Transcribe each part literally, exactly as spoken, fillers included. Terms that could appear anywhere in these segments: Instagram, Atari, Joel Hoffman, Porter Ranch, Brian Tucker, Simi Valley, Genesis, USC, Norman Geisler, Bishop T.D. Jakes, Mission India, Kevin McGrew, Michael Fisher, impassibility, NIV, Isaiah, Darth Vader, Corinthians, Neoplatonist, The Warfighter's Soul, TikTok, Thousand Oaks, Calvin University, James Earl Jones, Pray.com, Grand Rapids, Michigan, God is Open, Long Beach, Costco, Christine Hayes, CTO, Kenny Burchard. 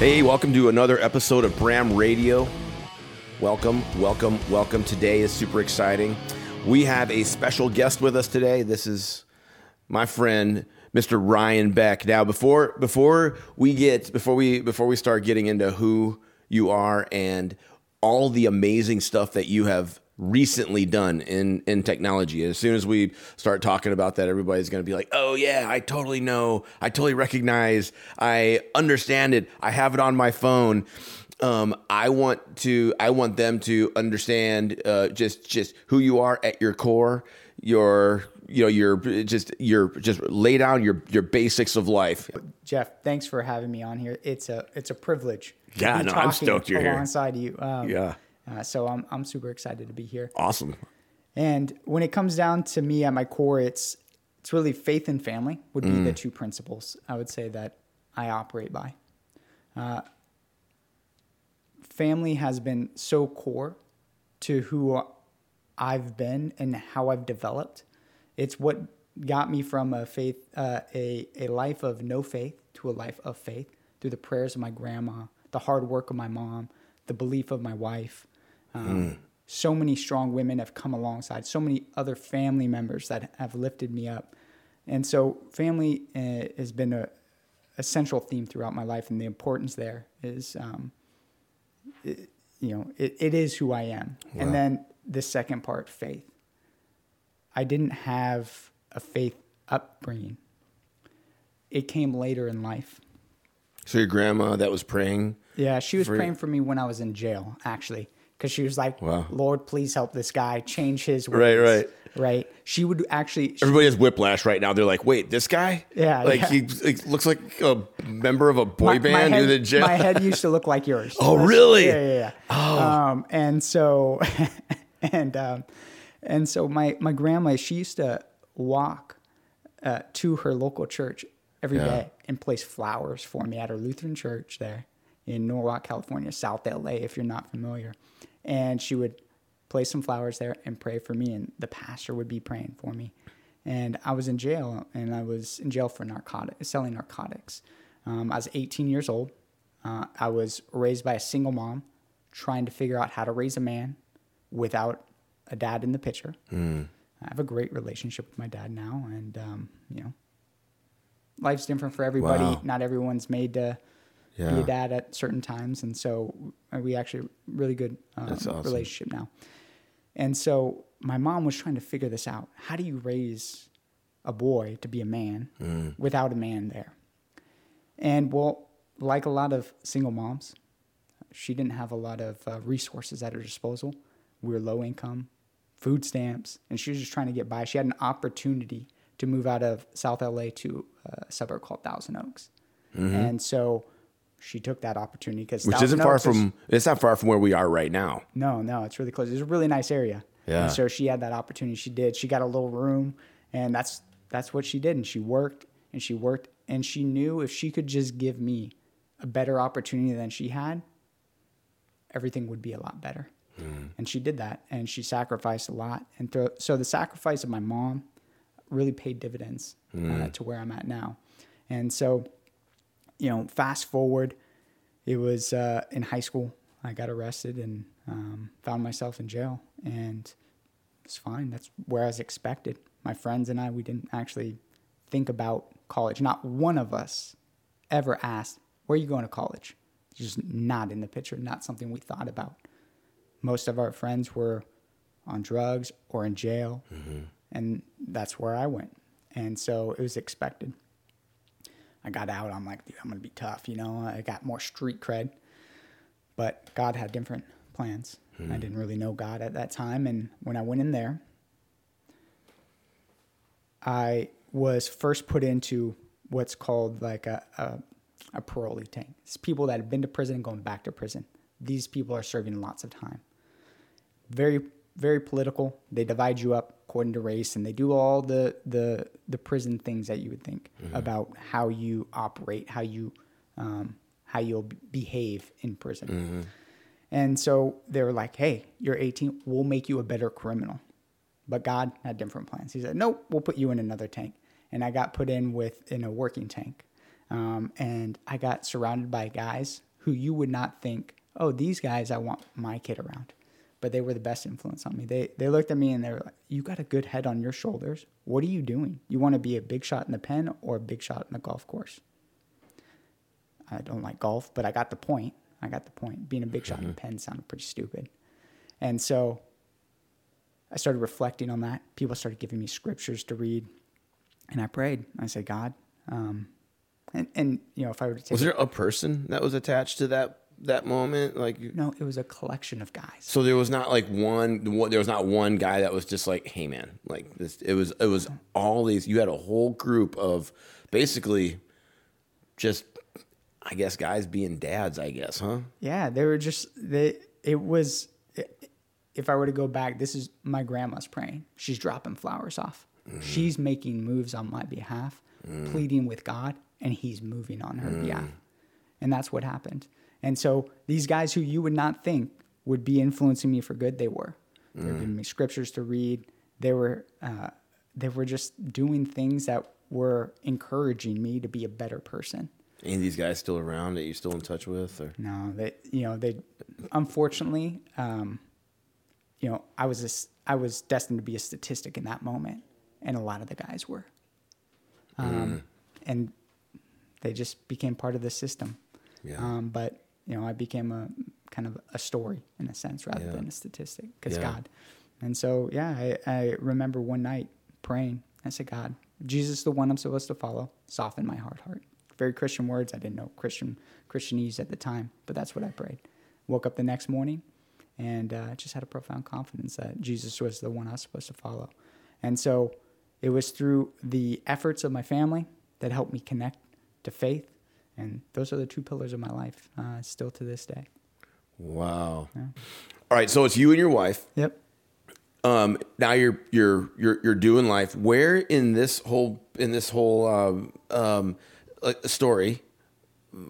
Hey, welcome to another episode of Bram Radio. Welcome, welcome, welcome. Today is super exciting. We have a special guest with us today. This is my friend, Mister Ryan Beck. Now, before before we get before we before we start getting into who you are and all the amazing stuff that you have recently done in in technology, as soon as we start talking about that, everybody's going to be like, oh yeah, I totally know, I totally recognize, I understand it, I have it on my phone. um I want to I want them to understand uh just just who you are at your core, your you know your just your just lay down your your basics of life. Jeff, thanks for having me on here. It's a it's a privilege. Yeah, no, I'm stoked you're here alongside you. um, yeah Uh, so I'm I'm super excited to be here. Awesome. And when it comes down to me at my core, it's it's really faith and family would be mm. the two principles I would say that I operate by. Uh, family has been so core to who I've been and how I've developed. It's what got me from a faith uh, a a life of no faith to a life of faith through the prayers of my grandma, the hard work of my mom, the belief of my wife. Um, mm. So many strong women have come alongside, so many other family members that have lifted me up. And so family uh, has been a, a central theme throughout my life, and the importance there is, um, it, you know, it, it is who I am. Wow. And then the second part, faith. I didn't have a faith upbringing. It came later in life. So your grandma that was praying? Yeah, she was for praying you? for me when I was in jail, actually. Because she was like, wow. Lord, please help this guy change his ways. Right, right. Right? She would actually... She, Everybody has whiplash right now. They're like, wait, this guy? Yeah. Like, yeah. he like, looks like a member of a boy my, band in the jail. My head used to look like yours. Oh, That's, really? Yeah, yeah, yeah. Oh. Um, and so... and um, and so my, my grandma, she used to walk uh, to her local church every yeah. day and place flowers for me at her Lutheran church there in Norwalk, California, South L A, if you're not familiar. And she would place some flowers there and pray for me, and the pastor would be praying for me. And I was in jail, and I was in jail for narcotics, selling narcotics. Um, I was eighteen years old. Uh, I was raised by a single mom trying to figure out how to raise a man without a dad in the picture. Mm. I have a great relationship with my dad now, and, um, you know, life's different for everybody. Wow. Not everyone's made to... Yeah. be a dad at certain times, and so we actually really good um, awesome. relationship now. And so my mom was trying to figure this out. How do you raise a boy to be a man mm. without a man there? And well, like a lot of single moms, she didn't have a lot of uh, resources at her disposal. We were low income, food stamps, and she was just trying to get by. She had an opportunity to move out of South L A to a suburb called Thousand Oaks. Mm-hmm. And so... she took that opportunity because which isn't far from it's not far from where we are right now. No, no, it's really close. It's a really nice area. Yeah. And so she had that opportunity. She did. She got a little room, and that's that's what she did. And she worked and she worked and she knew if she could just give me a better opportunity than she had, everything would be a lot better. Mm-hmm. And she did that, and she sacrificed a lot. And throw, so the sacrifice of my mom really paid dividends mm-hmm. uh, to where I'm at now. And so, you know, fast forward, it was uh, in high school. I got arrested and um, found myself in jail, and it's fine. That's where I was expected. My friends and I, we didn't actually think about college. Not one of us ever asked, where are you going to college? Just not in the picture, not something we thought about. Most of our friends were on drugs or in jail, mm-hmm. and that's where I went. And so it was expected. I got out. I'm like, dude, I'm going to be tough. You know, I got more street cred, but God had different plans. Mm. I didn't really know God at that time. And when I went in there, I was first put into what's called like a, a, a parolee tank. It's people that have been to prison and going back to prison. These people are serving lots of time. Very, very political. They divide you up according to race, and they do all the the, the prison things that you would think mm-hmm. about how you operate, how you um, how you'll behave in prison. Mm-hmm. And so they were like, "Hey, you're eighteen. We'll make you a better criminal." But God had different plans. He said, "Nope, we'll put you in another tank." And I got put in with in a working tank, um, and I got surrounded by guys who you would not think, oh, these guys, I want my kid around. But they were the best influence on me. They they looked at me and they were like, you got a good head on your shoulders. What are you doing? You want to be a big shot in the pen or a big shot in the golf course? I don't like golf, but I got the point. I got the point. Being a big mm-hmm. shot in the pen sounded pretty stupid. And so I started reflecting on that. People started giving me scriptures to read. And I prayed. I said, God. Um, and, and, you know, if I were to take... Was there a person that was attached to that? That moment, like you... No, it was a collection of guys. So there was not like one, one. There was not one guy that was just like, "Hey, man!" Like this. It was. It was all these. You had a whole group of basically just, I guess, guys being dads. I guess, huh? Yeah, they were just. They. It was. It, if I were to go back, this is my grandma's praying. She's dropping flowers off. Mm-hmm. She's making moves on my behalf, mm. pleading with God, and He's moving on her mm. behalf. And that's what happened. And so these guys who you would not think would be influencing me for good, they were. They were mm. giving me scriptures to read. They were uh, they were just doing things that were encouraging me to be a better person. Any of these guys still around that you're still in touch with? Or? No, they. You know, they. Unfortunately, um, you know, I was a, I was destined to be a statistic in that moment, and a lot of the guys were, um, mm. and they just became part of the system. Yeah. Um, but. You know, I became a kind of a story in a sense rather yeah. than a statistic because yeah. God. And so, yeah, I, I remember one night praying. I said, God, Jesus is the one I'm supposed to follow. Soften my hard heart. Very Christian words. I didn't know Christian Christianese at the time, but that's what I prayed. Woke up the next morning and uh, just had a profound confidence that Jesus was the one I was supposed to follow. And so it was through the efforts of my family that helped me connect to faith. And those are the two pillars of my life, uh, still to this day. Wow. Yeah. All right. So it's you and your wife. Yep. Um, now you're, you're, you're, you're doing life. Where in this whole, in this whole, um, um, story,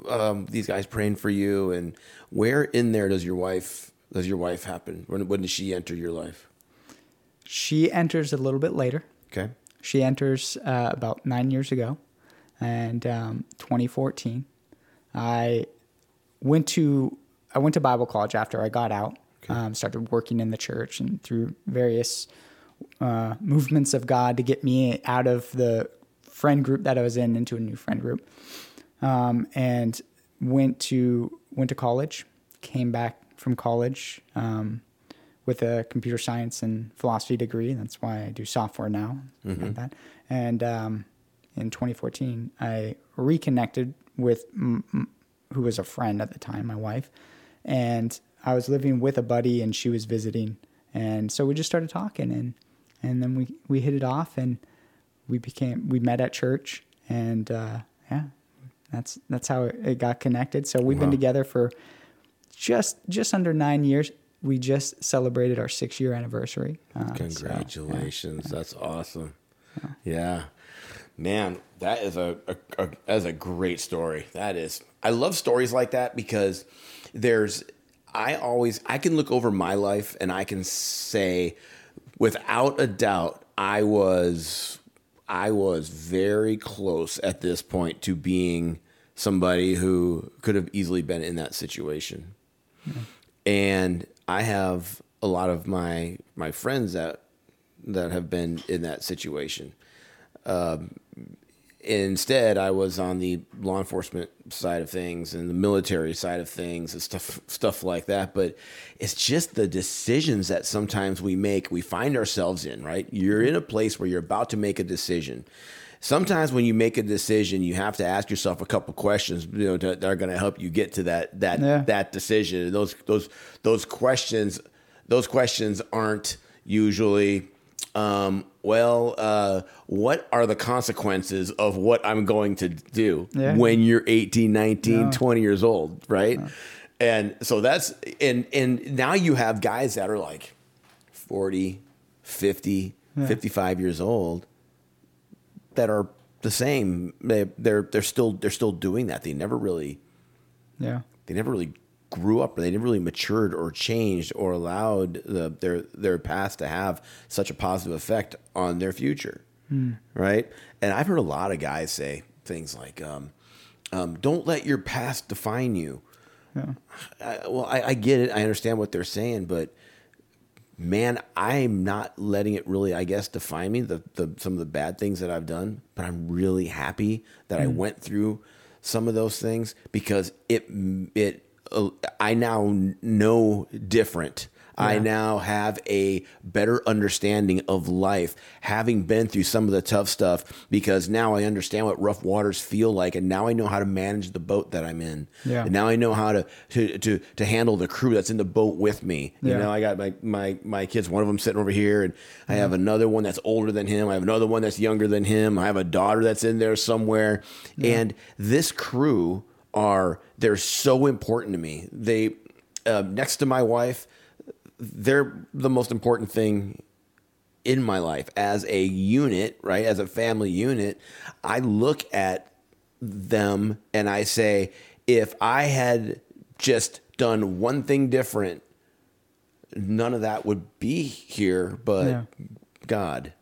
um, these guys praying for you, and where in there does your wife, does your wife happen? When, when does she enter your life? She enters a little bit later. Okay. She enters, uh, about nine years ago. And um, twenty fourteen, I went to I went to Bible college after I got out. Okay. Um, started working in the church and through various uh, movements of God to get me out of the friend group that I was in into a new friend group. Um, and went to went to college. Came back from college um, with a computer science and philosophy degree. That's why I do software now. Mm-hmm. Like that. And um, in twenty fourteen, I reconnected with m- who was a friend at the time, my wife, and I was living with a buddy and she was visiting. And so we just started talking and, and then we, we hit it off and we became, we met at church and, uh, yeah, that's, that's how it got connected. So we've wow. been together for just, just under nine years. We just celebrated our six year anniversary. Uh, Congratulations. So, yeah, yeah. That's awesome. Yeah. yeah. Man, that is a, a, a that is a great story. That is, I love stories like that because there's, I always, I can look over my life and I can say, without a doubt, I was, I was very close at this point to being somebody who could have easily been in that situation. Mm-hmm. And I have a lot of my my friends that that have been in that situation. Um, instead, I was on the law enforcement side of things and the military side of things and stuff, stuff like that. But it's just the decisions that sometimes we make, we find ourselves in, right? You're in a place where you're about to make a decision. Sometimes when you make a decision, you have to ask yourself a couple questions, you know, that are going to help you get to that, that, yeah. that decision. And those, those, those questions, those questions aren't usually, um, well, uh, what are the consequences of what I'm going to do yeah. when you're eighteen, nineteen, no. twenty years old, right? No. And so that's, and and now you have guys that are like forty, fifty, yeah. fifty-five years old that are the same. They they're they're still they're still doing that. They never really Yeah. They never really grew up, they never really matured or changed or allowed the, their their past to have such a positive effect on their future, mm. right? And I've heard a lot of guys say things like, um, um, don't let your past define you. Yeah. I, well, I, I get it. I understand what they're saying, but man, I'm not letting it really, I guess, define me, the, the some of the bad things that I've done, but I'm really happy that mm. I went through some of those things because it, it, uh, I now know different. Yeah. I now have a better understanding of life, having been through some of the tough stuff, because now I understand what rough waters feel like. And now I know how to manage the boat that I'm in. Yeah. And now I know how to, to, to, to handle the crew that's in the boat with me. Yeah. You know, I got my, my, my kids, one of them sitting over here, and I have mm-hmm. another one that's older than him. I have another one that's younger than him. I have a daughter that's in there somewhere. Yeah. And this crew are, they're so important to me. They, uh, next to my wife, they're the most important thing in my life as a unit, right? As a family unit, I look at them and I say, if I had just done one thing different, none of that would be here, but yeah. God,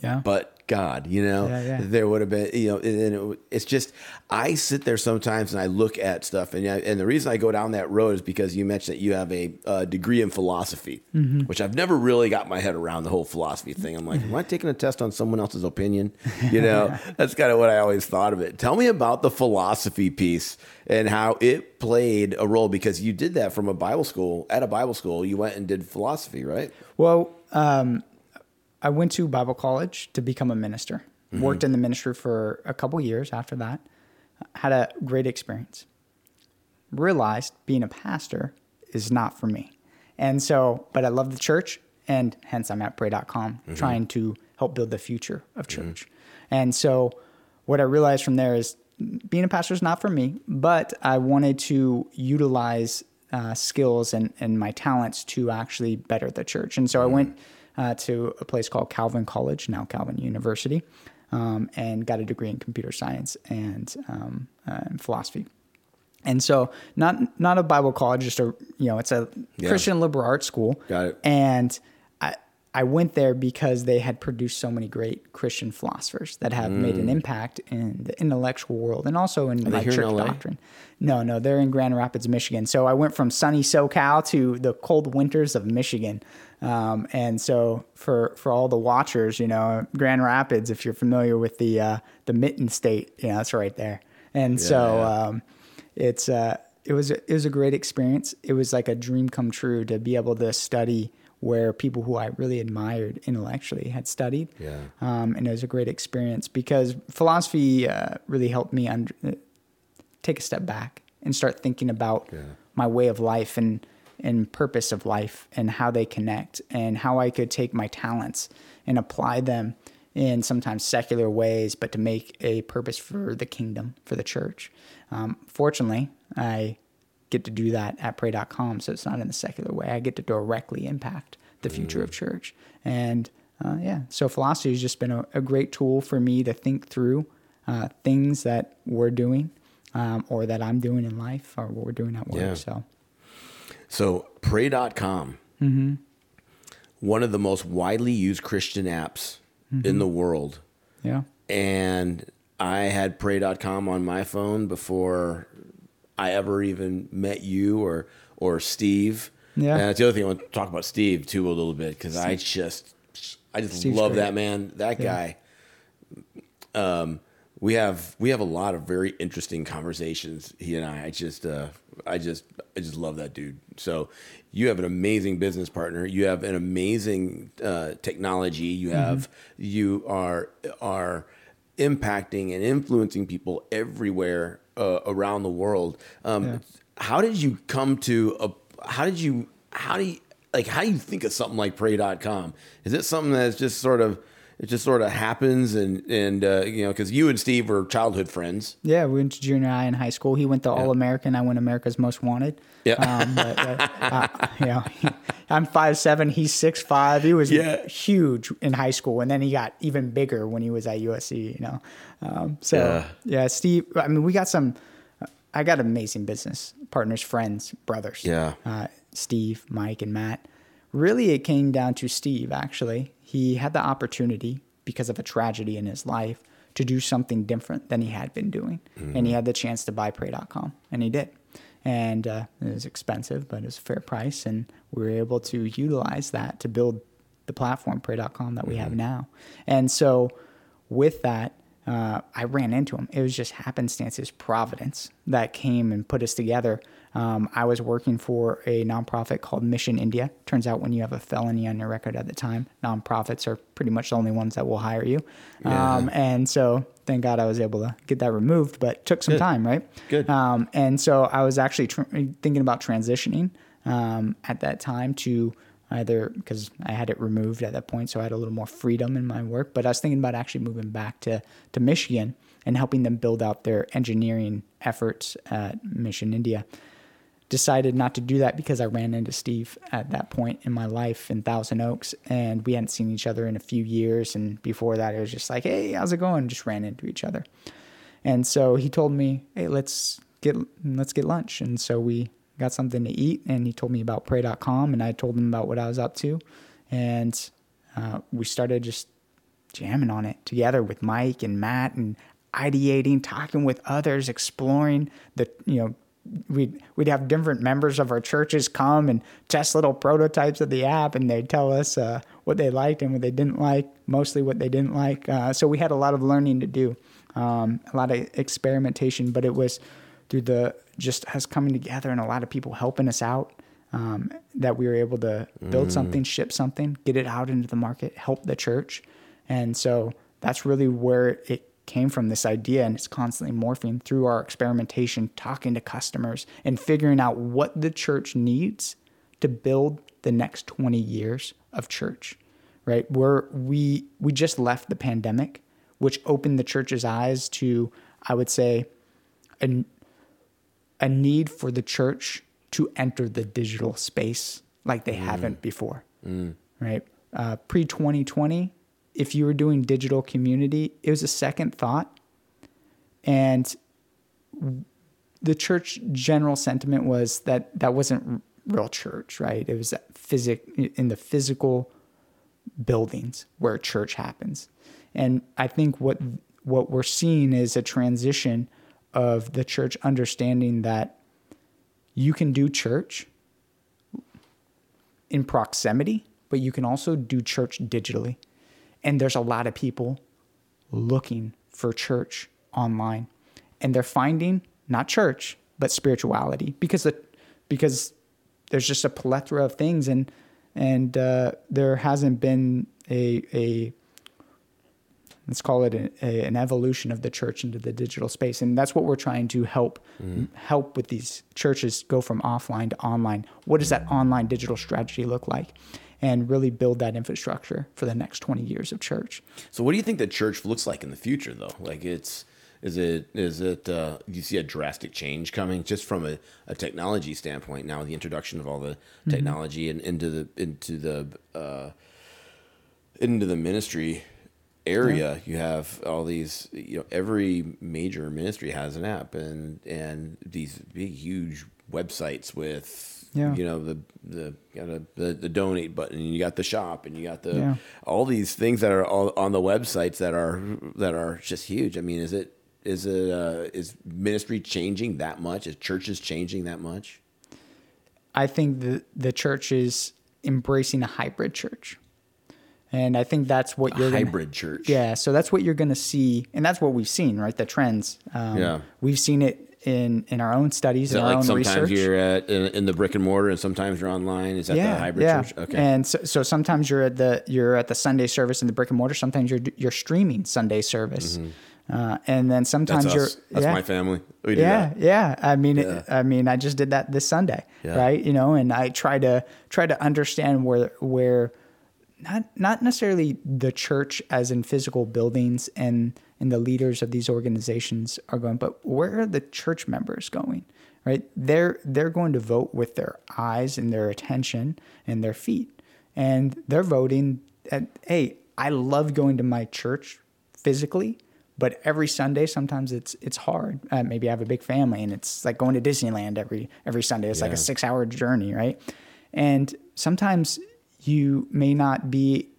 yeah, but God, you know, yeah, yeah. there would have been, you know, and it, it's just, I sit there sometimes and I look at stuff, and I, and the reason I go down that road is because you mentioned that you have a uh, degree in philosophy, mm-hmm. which I've never really got my head around the whole philosophy thing. I'm like, am I taking a test on someone else's opinion? You know, yeah. that's kind of what I always thought of it. Tell me about the philosophy piece and how it played a role, because you did that from a Bible school, at a Bible school, you went and did philosophy, right? Well, um, I went to Bible college to become a minister, mm-hmm. worked in the ministry for a couple years after that, had a great experience, realized being a pastor is not for me. And so, but I love the church, and hence I'm at pray dot com mm-hmm. trying to help build the future of church. Mm-hmm. And so what I realized from there is being a pastor is not for me, but I wanted to utilize uh, skills and, and my talents to actually better the church. And so mm-hmm. I went Uh, to a place called Calvin College, now Calvin University, um, and got a degree in computer science and um, uh, and philosophy. And so not not a Bible college, just a, you know, it's a yeah. Christian liberal arts school. Got it. And I, I went there because they had produced so many great Christian philosophers that have mm. made an impact in the intellectual world and also in like church in doctrine. No, no, they're in Grand Rapids, Michigan. So I went from sunny SoCal to the cold winters of Michigan. Um, and so for, for all the watchers, you know, Grand Rapids, if you're familiar with the, uh, the Mitten State, you know, that's right there. And yeah, so, yeah. um, it's, uh, it was, a, it was a great experience. It was like a dream come true to be able to study where people who I really admired intellectually had studied. Yeah. Um, and it was a great experience because philosophy, uh, really helped me under, uh, take a step back and start thinking about yeah. my way of life and, and purpose of life and how they connect and how I could take my talents and apply them in sometimes secular ways, but to make a purpose for the kingdom, for the church. Um, fortunately, I get to do that at pray dot com, so it's not in the secular way. I get to directly impact the future mm. of church. And uh, yeah, so philosophy has just been a, a great tool for me to think through uh, things that we're doing um, or that I'm doing in life or what we're doing at work. Yeah. So. So pray dot com, mm-hmm. one of the most widely used Christian apps mm-hmm. in the world. Yeah. And I had pray dot com on my phone before I ever even met you or, or Steve. Yeah. And that's the other thing I want to talk about Steve too, a little bit. Cause Steve. I just, I just Steve's love great. That man, that yeah. guy. Um, we have, we have a lot of very interesting conversations. He and I, I just, uh, I just, I just love that dude. So you have an amazing business partner. You have an amazing uh, technology. You have, mm-hmm. you are, are impacting and influencing people everywhere uh, around the world. Um, yeah. How did you come to, a, how did you, how do you, like, how do you think of something like pray dot com? Is it something that's just sort of, it just sort of happens, and, and uh, you know, because you and Steve were childhood friends. Yeah, we went to junior high and high school. He went to yeah. All-American. I went America's Most Wanted. Yeah. Um, but, uh, uh, you know, he, I'm five seven, he's six five. He was yeah. huge in high school, and then he got even bigger when he was at U S C, you know. Um, so, yeah. yeah, Steve, I mean, we got some, I got amazing business partners, friends, brothers. Yeah. Uh, Steve, Mike, and Matt. Really, it came down to Steve, actually. He had the opportunity, because of a tragedy in his life, to do something different than he had been doing. Mm-hmm. And he had the chance to buy pray dot com, and he did. And uh, it was expensive, but it was a fair price. And we were able to utilize that to build the platform, pray dot com, that we mm-hmm. have now. And so with that, uh, I ran into him. It was just happenstance, his providence that came and put us together. Um, I was working for a nonprofit called Mission India. Turns out when you have a felony on your record at the time, nonprofits are pretty much the only ones that will hire you. Yeah. Um, and so thank God I was able to get that removed, but it took some Good. time, right? Good. Um, and so I was actually tr- thinking about transitioning um, at that time to either, because I had it removed at that point, so I had a little more freedom in my work, but I was thinking about actually moving back to, to Michigan and helping them build out their engineering efforts at Mission India. Decided not to do that because I ran into Steve at that point in my life in Thousand Oaks, and we hadn't seen each other in a few years. And before that, it was just like, hey, how's it going? Just ran into each other. And so he told me, hey, let's get let's get lunch. And so we got something to eat, and he told me about pray dot com, and I told him about what I was up to. And uh, we started just jamming on it together with Mike and Matt and ideating, talking with others, exploring the, you know, We'd, we'd have different members of our churches come and test little prototypes of the app, and they'd tell us uh, what they liked and what they didn't like, mostly what they didn't like. Uh, so we had a lot of learning to do, um, a lot of experimentation, but it was through the just us coming together and a lot of people helping us out um, that we were able to build mm. something, ship something, get it out into the market, help the church. And so that's really where it came from, this idea, and it's constantly morphing through our experimentation, talking to customers and figuring out what the church needs to build the next twenty years of church, right? We're, we, we just left the pandemic, which opened the church's eyes to, I would say, a, a need for the church to enter the digital space like they mm. haven't before, mm. right? Uh, pre twenty twenty, if you were doing digital community, it was a second thought. And the church general sentiment was that that wasn't real church, right? It was physic- in the physical buildings where church happens. And I think what what we're seeing is a transition of the church understanding that you can do church in proximity, but you can also do church digitally. And there's a lot of people looking for church online, and they're finding not church, but spirituality, because the, because there's just a plethora of things, and and uh, there hasn't been a a let's call it a, a, an evolution of the church into the digital space, and that's what we're trying to help mm-hmm. help with these churches go from offline to online. What does that online digital strategy look like? And really build that infrastructure for the next twenty years of church. So what do you think the church looks like in the future, though? Like, it's is it is it uh, you see a drastic change coming just from a, a technology standpoint now, with the introduction of all the technology mm-hmm. and into the into the uh, into the ministry area. Yeah. You have all these, you know, every major ministry has an app, and and these big huge websites with. Yeah. You know, the the, you know, the the donate button, and you got the shop, and you got the yeah. all these things that are all on the websites that are that are just huge. I mean, is it is it uh, is ministry changing that much? Is churches changing that much? I think the the church is embracing a hybrid church, and I think that's what a you're hybrid gonna, church. Yeah, so that's what you're going to see, and that's what we've seen, right? The trends. Um, yeah, we've seen it. In, in our own studies, in our like own sometimes research. Sometimes you're at, in, in the brick and mortar, and sometimes you're online. Is that yeah, the hybrid yeah. church? Okay. And so, so sometimes you're at the you're at the Sunday service in the brick and mortar. Sometimes you're you're streaming Sunday service, mm-hmm. uh, and then sometimes That's us. you're. That's yeah. my family. We do yeah, that. yeah. I mean, yeah. I mean, I just did that this Sunday, yeah. right? You know, and I try to try to understand where where not not necessarily the church as in physical buildings and. and the leaders of these organizations are going, but where are the church members going, right? They're they're going to vote with their eyes and their attention and their feet. And they're voting at, hey, I love going to my church physically, but every Sunday, sometimes it's it's hard. Uh, maybe I have a big family, and it's like going to Disneyland every every Sunday. It's yeah. like a six-hour journey, right? And sometimes you may not be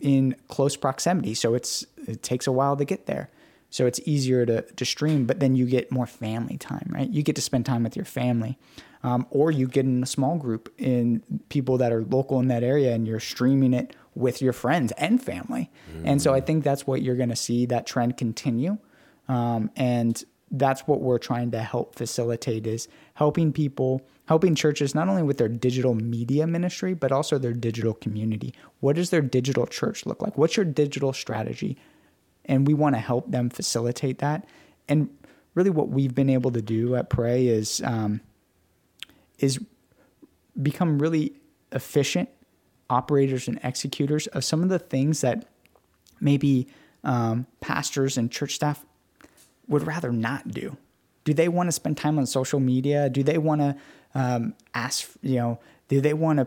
in close proximity, so it's it takes a while to get there. So it's easier to, to stream, but then you get more family time, right? You get to spend time with your family. Um, or you get in a small group in people that are local in that area and you're streaming it with your friends and family. Mm-hmm. And so I think that's what you're going to see, that trend continue. Um, and that's what we're trying to help facilitate, is helping people, helping churches not only with their digital media ministry, but also their digital community. What does their digital church look like? What's your digital strategy? And we want to help them facilitate that. And really what we've been able to do at Pray is... Um, is become really efficient operators and executors of some of the things that maybe um, pastors and church staff would rather not do. Do they want to spend time on social media? Do they want to um, ask, you know, do they want to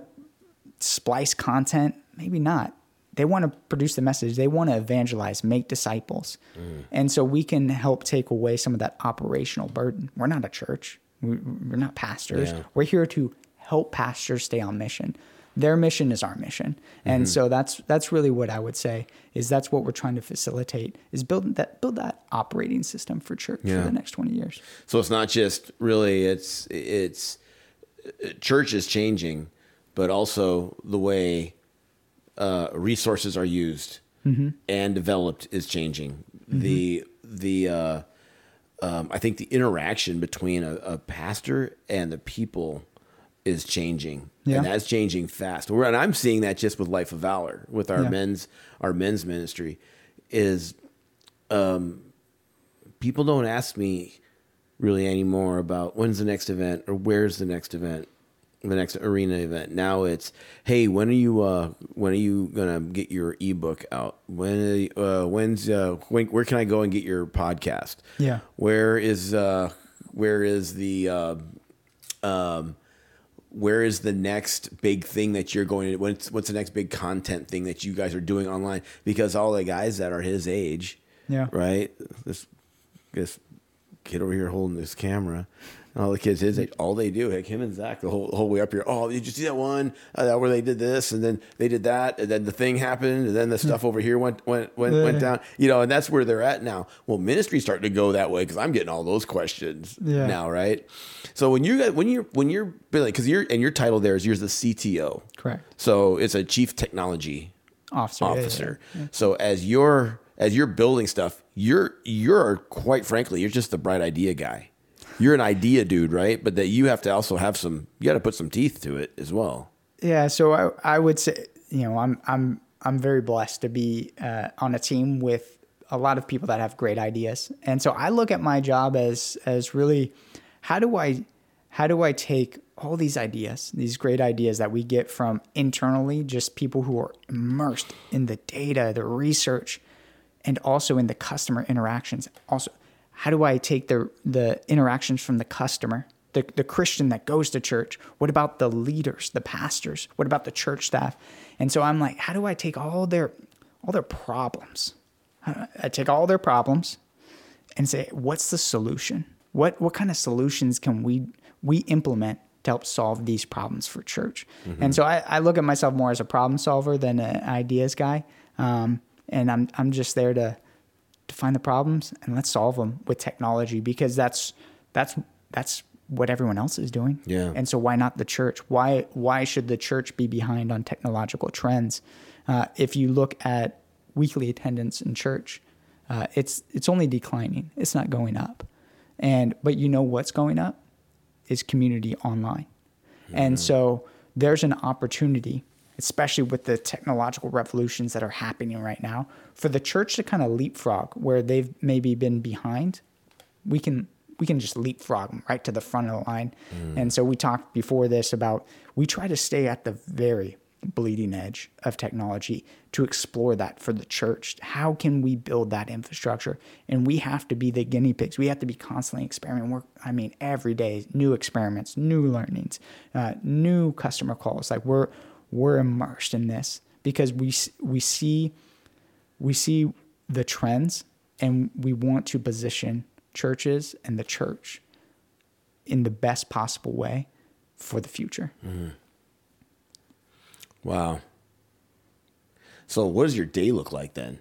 splice content? Maybe not. They want to produce the message. They want to evangelize, make disciples. Mm. And so we can help take away some of that operational burden. We're not a church. We're not pastors. Yeah. We're here to help pastors stay on mission. Their mission is our mission. And mm-hmm. so that's that's really what I would say, is that's what we're trying to facilitate, is build that build that operating system for church yeah. for the next twenty years. So it's not just really, it's it's church is changing, but also the way uh, resources are used mm-hmm. and developed is changing. Mm-hmm. The, the, uh, Um, I think the interaction between a, a pastor and the people is changing, yeah. and that's changing fast. And I'm seeing that just with Life of Valor, with our yeah. men's our men's ministry, is um, people don't ask me really anymore about when's the next event or where's the next event, the next arena event. Now it's, hey, when are you uh, when are you gonna get your ebook out? When uh, when's uh, when, where can I go and get your podcast? Yeah, where is uh, where is the uh, um, where is the next big thing that you're going to? What's what's the next big content thing that you guys are doing online? Because all the guys that are his age, yeah, right. This this kid over here holding this camera. All the kids his age, all they do, like him and Zach, the whole whole way up here. Oh, did you see that one uh, where they did this, and then they did that, and then the thing happened, and then the stuff over here went went went, went down. You know, and that's where they're at now. Well, ministry's starting to go that way because I'm getting all those questions yeah. now, right? So when you when you when you're because you're and your title there is you're the C T O, correct? So it's a chief technology officer. Officer. Yeah, yeah, yeah. So as you're as you're building stuff, you're you're quite frankly, you're just the bright idea guy. You're an idea dude, right? But that you have to also have some, you got to put some teeth to it as well. Yeah. So I, I would say, you know, I'm, I'm, I'm very blessed to be uh, on a team with a lot of people that have great ideas. And so I look at my job as, as really, how do I, how do I take all these ideas, these great ideas that we get from internally, just people who are immersed in the data, the research, and also in the customer interactions also. How do I take the the interactions from the customer, the, the Christian that goes to church? What about the leaders, the pastors? What about the church staff? And so I'm like, how do I take all their all their problems? I take all their problems and say, what's the solution? What what kind of solutions can we we implement to help solve these problems for church? Mm-hmm. And so I, I look at myself more as a problem solver than an ideas guy, um, and I'm I'm just there to. to find the problems, and let's solve them with technology, because that's, that's, that's what everyone else is doing. Yeah. And so why not the church? Why, why should the church be behind on technological trends? Uh, if you look at weekly attendance in church, uh, it's, it's only declining. It's not going up. And, but you know, what's going up is community online. Yeah. And so there's an opportunity, especially with the technological revolutions that are happening right now, for the church to kind of leapfrog where they've maybe been behind. We can we can just leapfrog them right to the front of the line. Mm. And so we talked before this about, we try to stay at the very bleeding edge of technology to explore that for the church. How can we build that infrastructure? And we have to be the guinea pigs. We have to be constantly experimenting. We're, I mean, every day, new experiments, new learnings, uh, new customer calls. Like we're... We're immersed in this because we we see we see the trends, and we want to position churches and the church in the best possible way for the future. Mm-hmm. Wow. So what does your day look like then?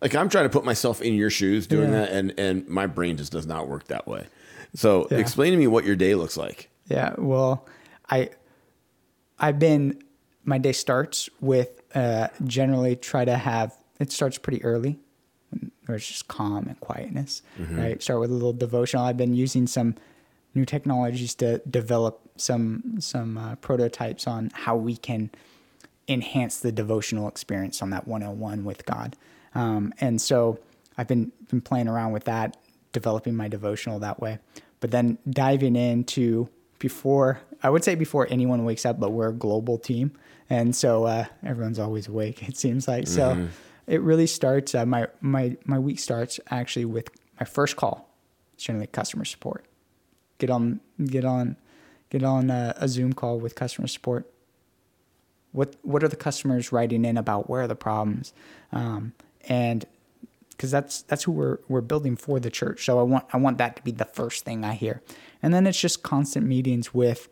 Like, I'm trying to put myself in your shoes doing yeah. that, and, and my brain just does not work that way. So yeah. explain to me what your day looks like. Yeah, well, I, I've been, my day starts with uh, generally try to have, it starts pretty early, where it's just calm and quietness, mm-hmm. right? Start with a little devotional. I've been using some new technologies to develop some some uh, prototypes on how we can enhance the devotional experience on that one oh one with God. Um, and so I've been, been playing around with that, developing my devotional that way. But then diving into before, I would say before anyone wakes up, but we're a global team. And so uh, everyone's always awake, it seems like. Mm-hmm. So it really starts, uh, my, my, my week starts actually with my first call. It's generally customer support. Get on, get on, get on a, a Zoom call with customer support. What, what are the customers writing in about? Where are the problems? Um, And because that's that's who we're we're building for the church, so I want I want that to be the first thing I hear, and then it's just constant meetings with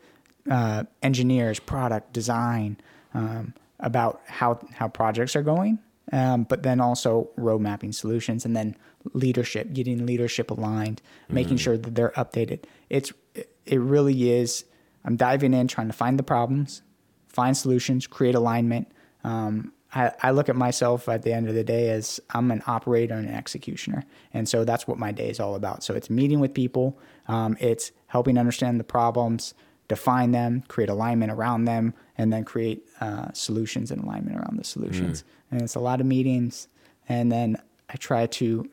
uh, engineers, product design, um, about how how projects are going, um, but then also road mapping solutions, and then leadership, getting leadership aligned, mm-hmm. making sure that they're updated. It's it really is. I'm diving in, trying to find the problems, find solutions, create alignment. Um, I, I look at myself at the end of the day as I'm an operator and an executioner. And so that's what my day is all about. So it's meeting with people. Um, it's helping understand the problems, define them, create alignment around them, and then create uh, solutions and alignment around the solutions. Mm. And it's a lot of meetings. And then I try to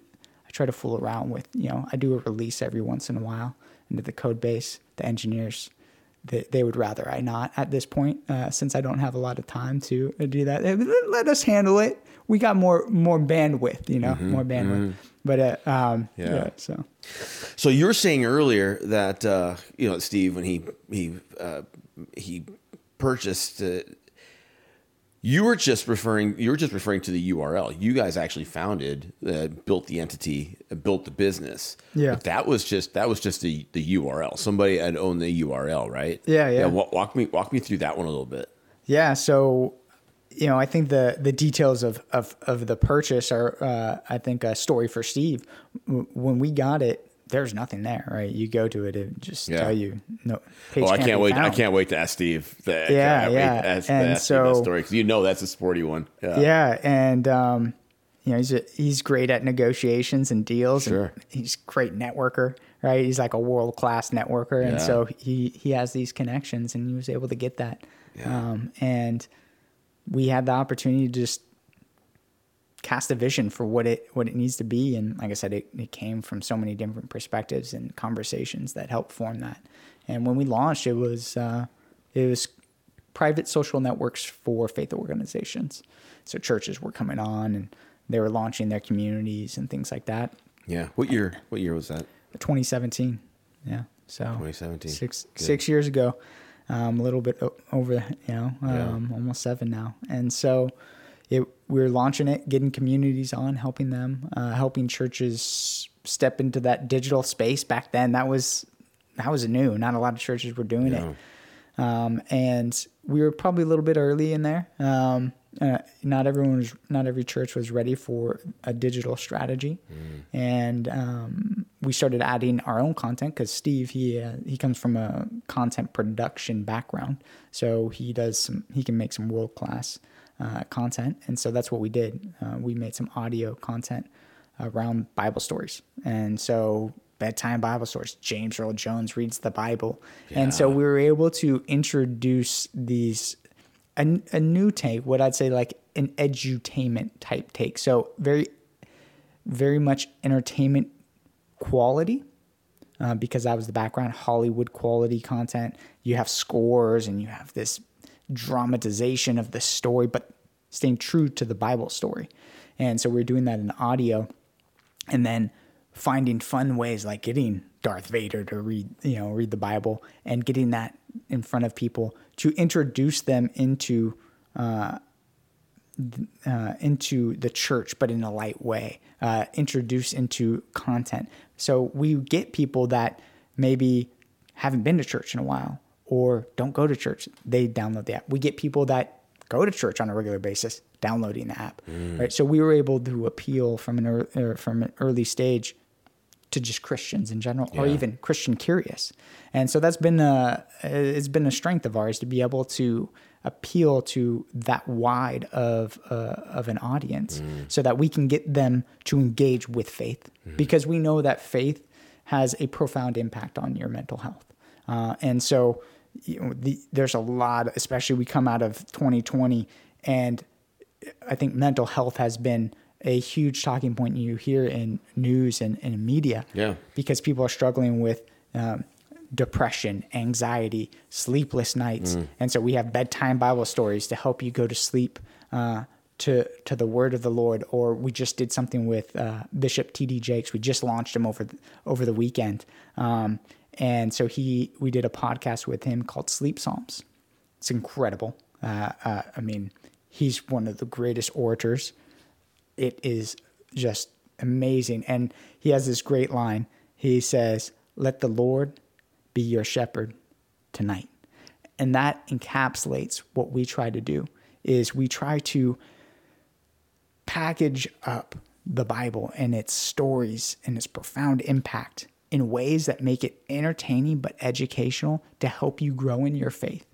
I try to fool around with, you know, I do a release every once in a while into the code base, the engineers. They would rather I not at this point, uh, since I don't have a lot of time to do that. Let, let us handle it. We got more more bandwidth, you know, mm-hmm, more bandwidth. Mm-hmm. But uh, um, yeah. yeah, so. So you were saying earlier that uh, you know, Steve, when he he uh, he purchased, uh, you were just referring you were just referring to the U R L. You guys actually founded, uh, built the entity, uh, built the business. Yeah, but that was just that was just the, the U R L. Somebody had owned the U R L, right? Yeah, yeah. yeah walk, walk me walk me through that one a little bit. Yeah, so you know, I think the the details of of, of the purchase are, uh, I think, a story for Steve. When we got it, there's nothing there, right? You go to it, it just yeah. tell you no. Page oh, I can't, can't wait! Found. I can't wait to ask Steve. That, yeah, yeah. To ask, and to ask so Steve that story, because you know that's a sporty one. Yeah, yeah, and um, you know he's a, he's great at negotiations and deals. Sure, and he's a great networker, right? He's like a world class networker, yeah. and so he he has these connections, and he was able to get that. Yeah. Um, and we had the opportunity to just cast a vision for what it what it needs to be, and like I said, it, it came from so many different perspectives and conversations that helped form that. And when we launched, it was uh, it was private social networks for faith organizations. So churches were coming on, and they were launching their communities and things like that. Yeah, what year? What year was that? twenty seventeen. Yeah, so twenty seventeen. Six Good. six years ago, um, a little bit over, you know, um, yeah. almost seven now, and so. It, we were launching it, getting communities on, helping them, uh, helping churches step into that digital space. Back then, that was that was new. Not a lot of churches were doing yeah. it, um, and we were probably a little bit early in there. Um, uh, not everyone was, not every church was ready for a digital strategy, mm. and um, we started adding our own content, because Steve he uh, he comes from a content production background, so he does some he can make some world class. Uh, content. And so that's what we did. Uh, we made some audio content around Bible stories. And so bedtime Bible stories, James Earl Jones reads the Bible. Yeah. And so we were able to introduce these, a, a new take, what I'd say like an edutainment type take. So very, very much entertainment quality, uh, because that was the background, Hollywood quality content. You have scores and you have this dramatization of the story, but staying true to the Bible story. And so we're doing that in audio, and then finding fun ways like getting Darth Vader to read, you know, read the Bible, and getting that in front of people to introduce them into uh, uh, into the church, but in a light way, uh, introduce into content. So we get people that maybe haven't been to church in a while, or don't go to church, they download the app. We get people that go to church on a regular basis, downloading the app, mm. right? So we were able to appeal from an early, er, from an early stage to just Christians in general, yeah. or even Christian curious. And so that's been a, it's been a strength of ours to be able to appeal to that wide of uh, of an audience, mm. so that we can get them to engage with faith, mm. because we know that faith has a profound impact on your mental health. Uh, and so you know, the, there's a lot, especially we come out of twenty twenty, and I think mental health has been a huge talking point you hear in news and, and in media, yeah. because people are struggling with um, depression, anxiety, sleepless nights. Mm. And so we have bedtime Bible stories to help you go to sleep uh, to to the word of the Lord. Or we just did something with uh, Bishop T D Jakes. We just launched him over the, over the weekend. Um, and so he we did a podcast with him called Sleep Psalms. It's incredible. Uh, uh, I mean, he's one of the greatest orators. It is just amazing. And he has this great line. He says, "Let the Lord be your shepherd tonight." And that encapsulates what we try to do, is we try to package up the Bible and its stories and its profound impact in ways that make it entertaining but educational to help you grow in your faith.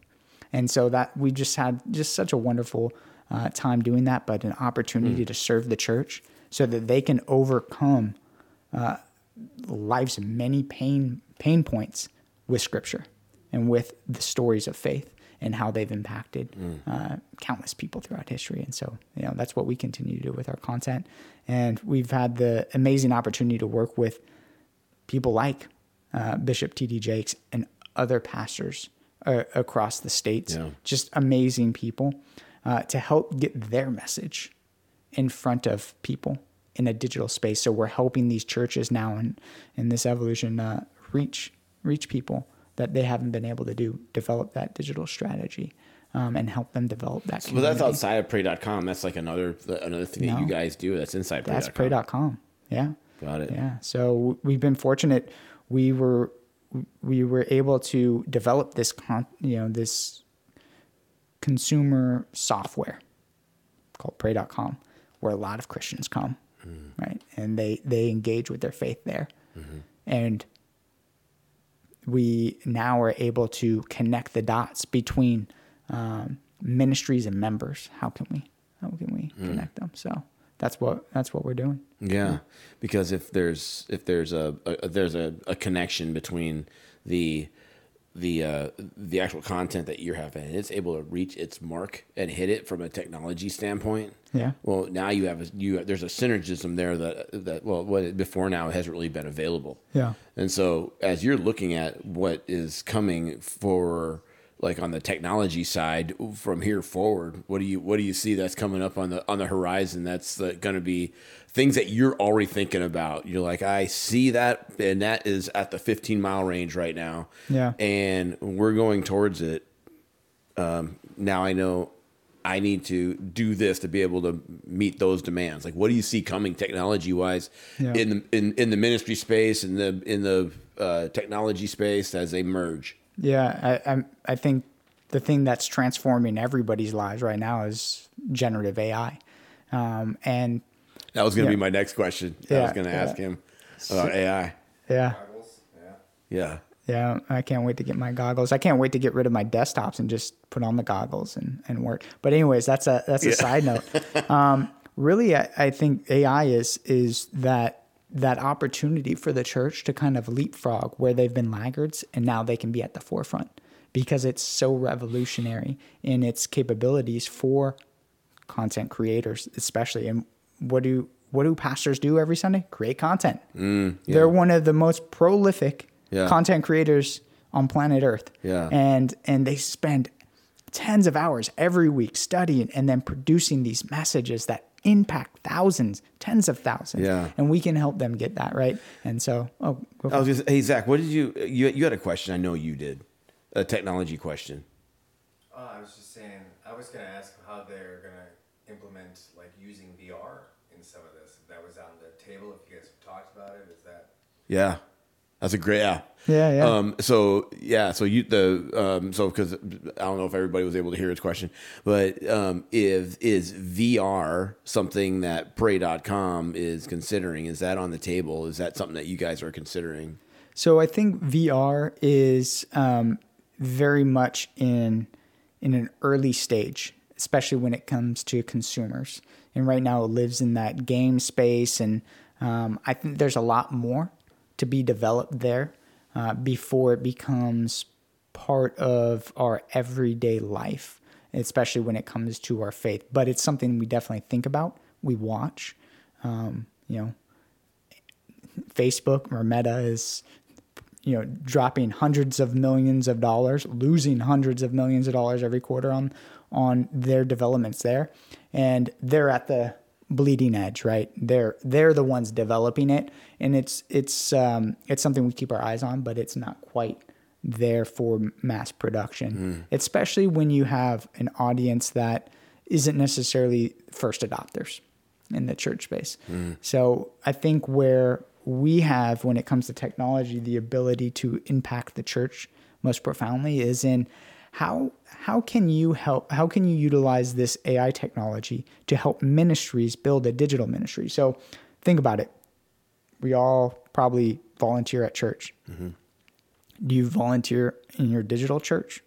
And so that we just had just such a wonderful Uh, time doing that, but an opportunity mm. to serve the church so that they can overcome uh, life's many pain pain points with Scripture and with the stories of faith and how they've impacted mm. uh, countless people throughout history. And so, you know, that's what we continue to do with our content. And we've had the amazing opportunity to work with people like uh, Bishop T D Jakes and other pastors uh, across the states, yeah. just amazing people. Uh, to help get their message in front of people in a digital space. So we're helping these churches now in, in this evolution uh, reach reach people that they haven't been able to do, develop that digital strategy, um, and help them develop that community. Well, that's outside of Pray dot com. That's like another another thing no, that you guys do that's inside Pray dot com. That's Pray dot com. Yeah. Got it. Yeah. So we've been fortunate. We were, we were able to develop this, con- you know, this... consumer software called Pray dot com, where a lot of Christians come, mm. right? And they, they engage with their faith there. Mm-hmm. And we now are able to connect the dots between um, ministries and members. How can we, how can we mm. connect them? So that's what, that's what we're doing. Yeah. Because if there's, if there's a, a there's a, a connection between the, the uh, the actual content that you're having, and it's able to reach its mark and hit it from a technology standpoint. Yeah. Well, now you have a, you there's a synergism there that that well what before now hasn't really been available. Yeah. And so as you're looking at what is coming for, like on the technology side from here forward, what do you what do you see that's coming up on the on the horizon? That's uh, going to be things that you're already thinking about. You're like, I see that, and that is at the fifteen mile range right now. Yeah. And we're going towards it. Um, now I know I need to do this to be able to meet those demands. Like, what do you see coming technology wise yeah. in the, in, in the ministry space and the, in the uh, technology space as they merge? Yeah. I, I, I think the thing that's transforming everybody's lives right now is generative A I. Um, and, That was going to yeah. be my next question. Yeah, I was going to yeah. ask him about A I. Yeah. Goggles. Yeah. Yeah. I can't wait to get my goggles. I can't wait to get rid of my desktops and just put on the goggles and, and work. But anyways, that's a that's a yeah. side note. Um, really, I, I think A I is is that that opportunity for the church to kind of leapfrog where they've been laggards, and now they can be at the forefront because it's so revolutionary in its capabilities for content creators, especially in What do what do pastors do every Sunday? Create content. Mm, yeah. They're one of the most prolific yeah. content creators on planet Earth. Yeah. And and they spend tens of hours every week studying and then producing these messages that impact thousands, tens of thousands. Yeah. And we can help them get that right. And so, oh, go for I was just, hey Zach, what did you you you had a question? I know you did, a technology question. Oh, I was just saying, I was going to ask how they're going to implement like using V R. Some of this that was on the table, if you guys have talked about it, is that yeah That's a great, yeah. Yeah, yeah. Um, so, yeah, so you, the, um, so, because I don't know if everybody was able to hear his question, but um, if, is V R something that Pray dot com is considering? Is that on the table? Is that something that you guys are considering? So I think V R is um, very much in in an early stage, especially when it comes to consumers. And right now it lives in that game space, and um, I think there's a lot more to be developed there. Uh, before it becomes part of our everyday life, especially when it comes to our faith. But it's something we definitely think about. We watch, um, you know, Facebook or Meta is, you know, dropping hundreds of millions of dollars, losing hundreds of millions of dollars every quarter on on their developments there, and they're at the bleeding edge, right? They're they're the ones developing it, and it's it's um, it's something we keep our eyes on, but it's not quite there for mass production, mm. especially when you have an audience that isn't necessarily first adopters in the church space. Mm. So I think where we have, when it comes to technology, the ability to impact the church most profoundly is in How how can you help? How can you utilize this A I technology to help ministries build a digital ministry? So think about it. We all probably volunteer at church. Mm-hmm. Do you volunteer in your digital church?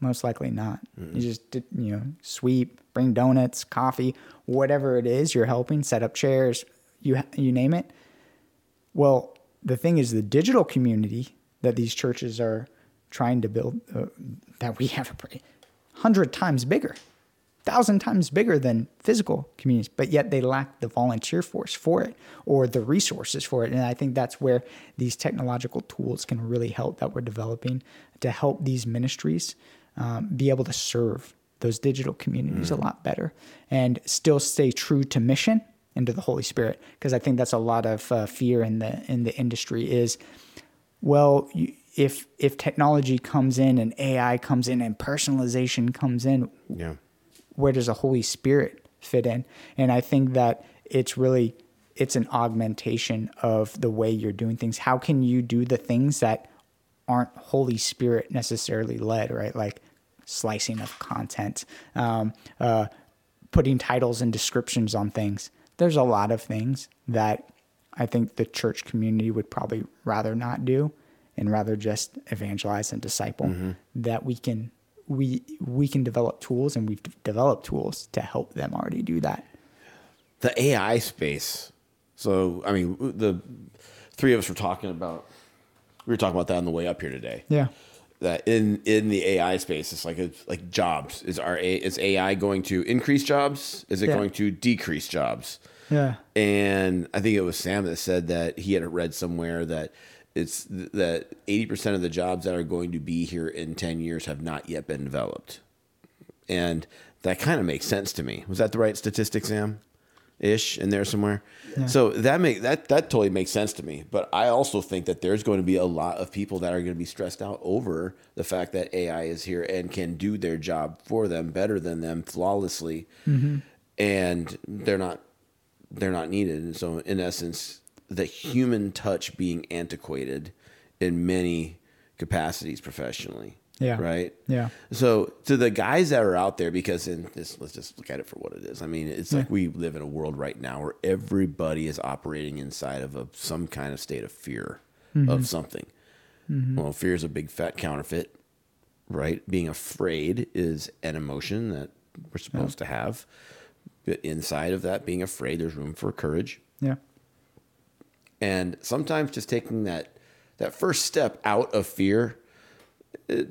Most likely not. Mm-hmm. You just, you know, sweep, bring donuts, coffee, whatever it is you're helping, set up chairs, you you name it. Well, the thing is, the digital community that these churches are trying to build, uh, that we have a hundred times bigger, thousand times bigger than physical communities, but yet they lack the volunteer force for it or the resources for it. And I think that's where these technological tools can really help, that we're developing to help these ministries um, be able to serve those digital communities mm. a lot better and still stay true to mission and to the Holy Spirit. Because I think that's a lot of uh, fear in the in the industry is, well, you, If if technology comes in and A I comes in and personalization comes in, yeah. where does the Holy Spirit fit in? And I think that it's really, it's an augmentation of the way you're doing things. How can you do the things that aren't Holy Spirit necessarily led, right? Like slicing of content, um, uh, putting titles and descriptions on things. There's a lot of things that I think the church community would probably rather not do, and rather just evangelize and disciple, mm-hmm. that we can we we can develop tools, and we've developed tools to help them already do that. The A I space. So, I mean, the three of us were talking about, we were talking about that on the way up here today. Yeah. That in, in the A I space, it's like it's like jobs. Is our is A I going to increase jobs? Is it yeah. going to decrease jobs? Yeah. And I think it was Sam that said that he had read somewhere that it's that eighty percent of the jobs that are going to be here in ten years have not yet been developed. And that kind of makes sense to me. Was that the right statistic, Sam? Ish in there somewhere. Yeah. So that make that, that totally makes sense to me. But I also think that there's going to be a lot of people that are going to be stressed out over the fact that A I is here and can do their job for them better than them flawlessly. Mm-hmm. And they're not, they're not needed. And so in essence, the human touch being antiquated in many capacities professionally. Yeah. Right. Yeah. So to the guys that are out there, because in this, let's just look at it for what it is. I mean, it's yeah. like we live in a world right now where everybody is operating inside of a, some kind of state of fear mm-hmm. of something. Mm-hmm. Well, fear is a big fat counterfeit, right? Being afraid is an emotion that we're supposed yeah. to have. But inside of that being afraid, there's room for courage. Yeah. And sometimes just taking that that first step out of fear, it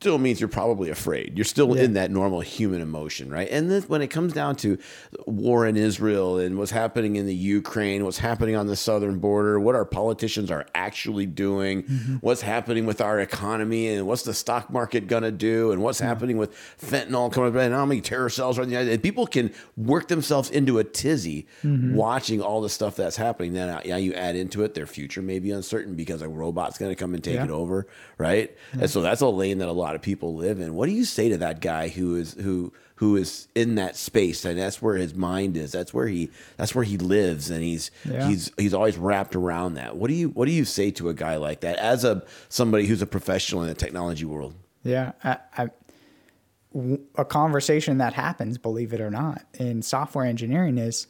still means you're probably afraid. You're still yeah. in that normal human emotion, right? And then when it comes down to war in Israel and what's happening in the Ukraine, what's happening on the southern border, what our politicians are actually doing, mm-hmm. what's happening with our economy, and what's the stock market going to do, and what's yeah. happening with fentanyl coming up, and how many terror cells are in the United States. People can work themselves into a tizzy mm-hmm. watching all the stuff that's happening. Then now you add into it, their future may be uncertain because a robot's going to come and take yeah. it over, right? Yeah. And so that's a lane that a lot of people live in. What do you say to that guy who is who who is in that space, and that's where his mind is. That's where he that's where he lives, and he's yeah. he's he's always wrapped around that. What do you what do you say to a guy like that as a somebody who's a professional in the technology world? Yeah, I, I, a conversation that happens, believe it or not, in software engineering is,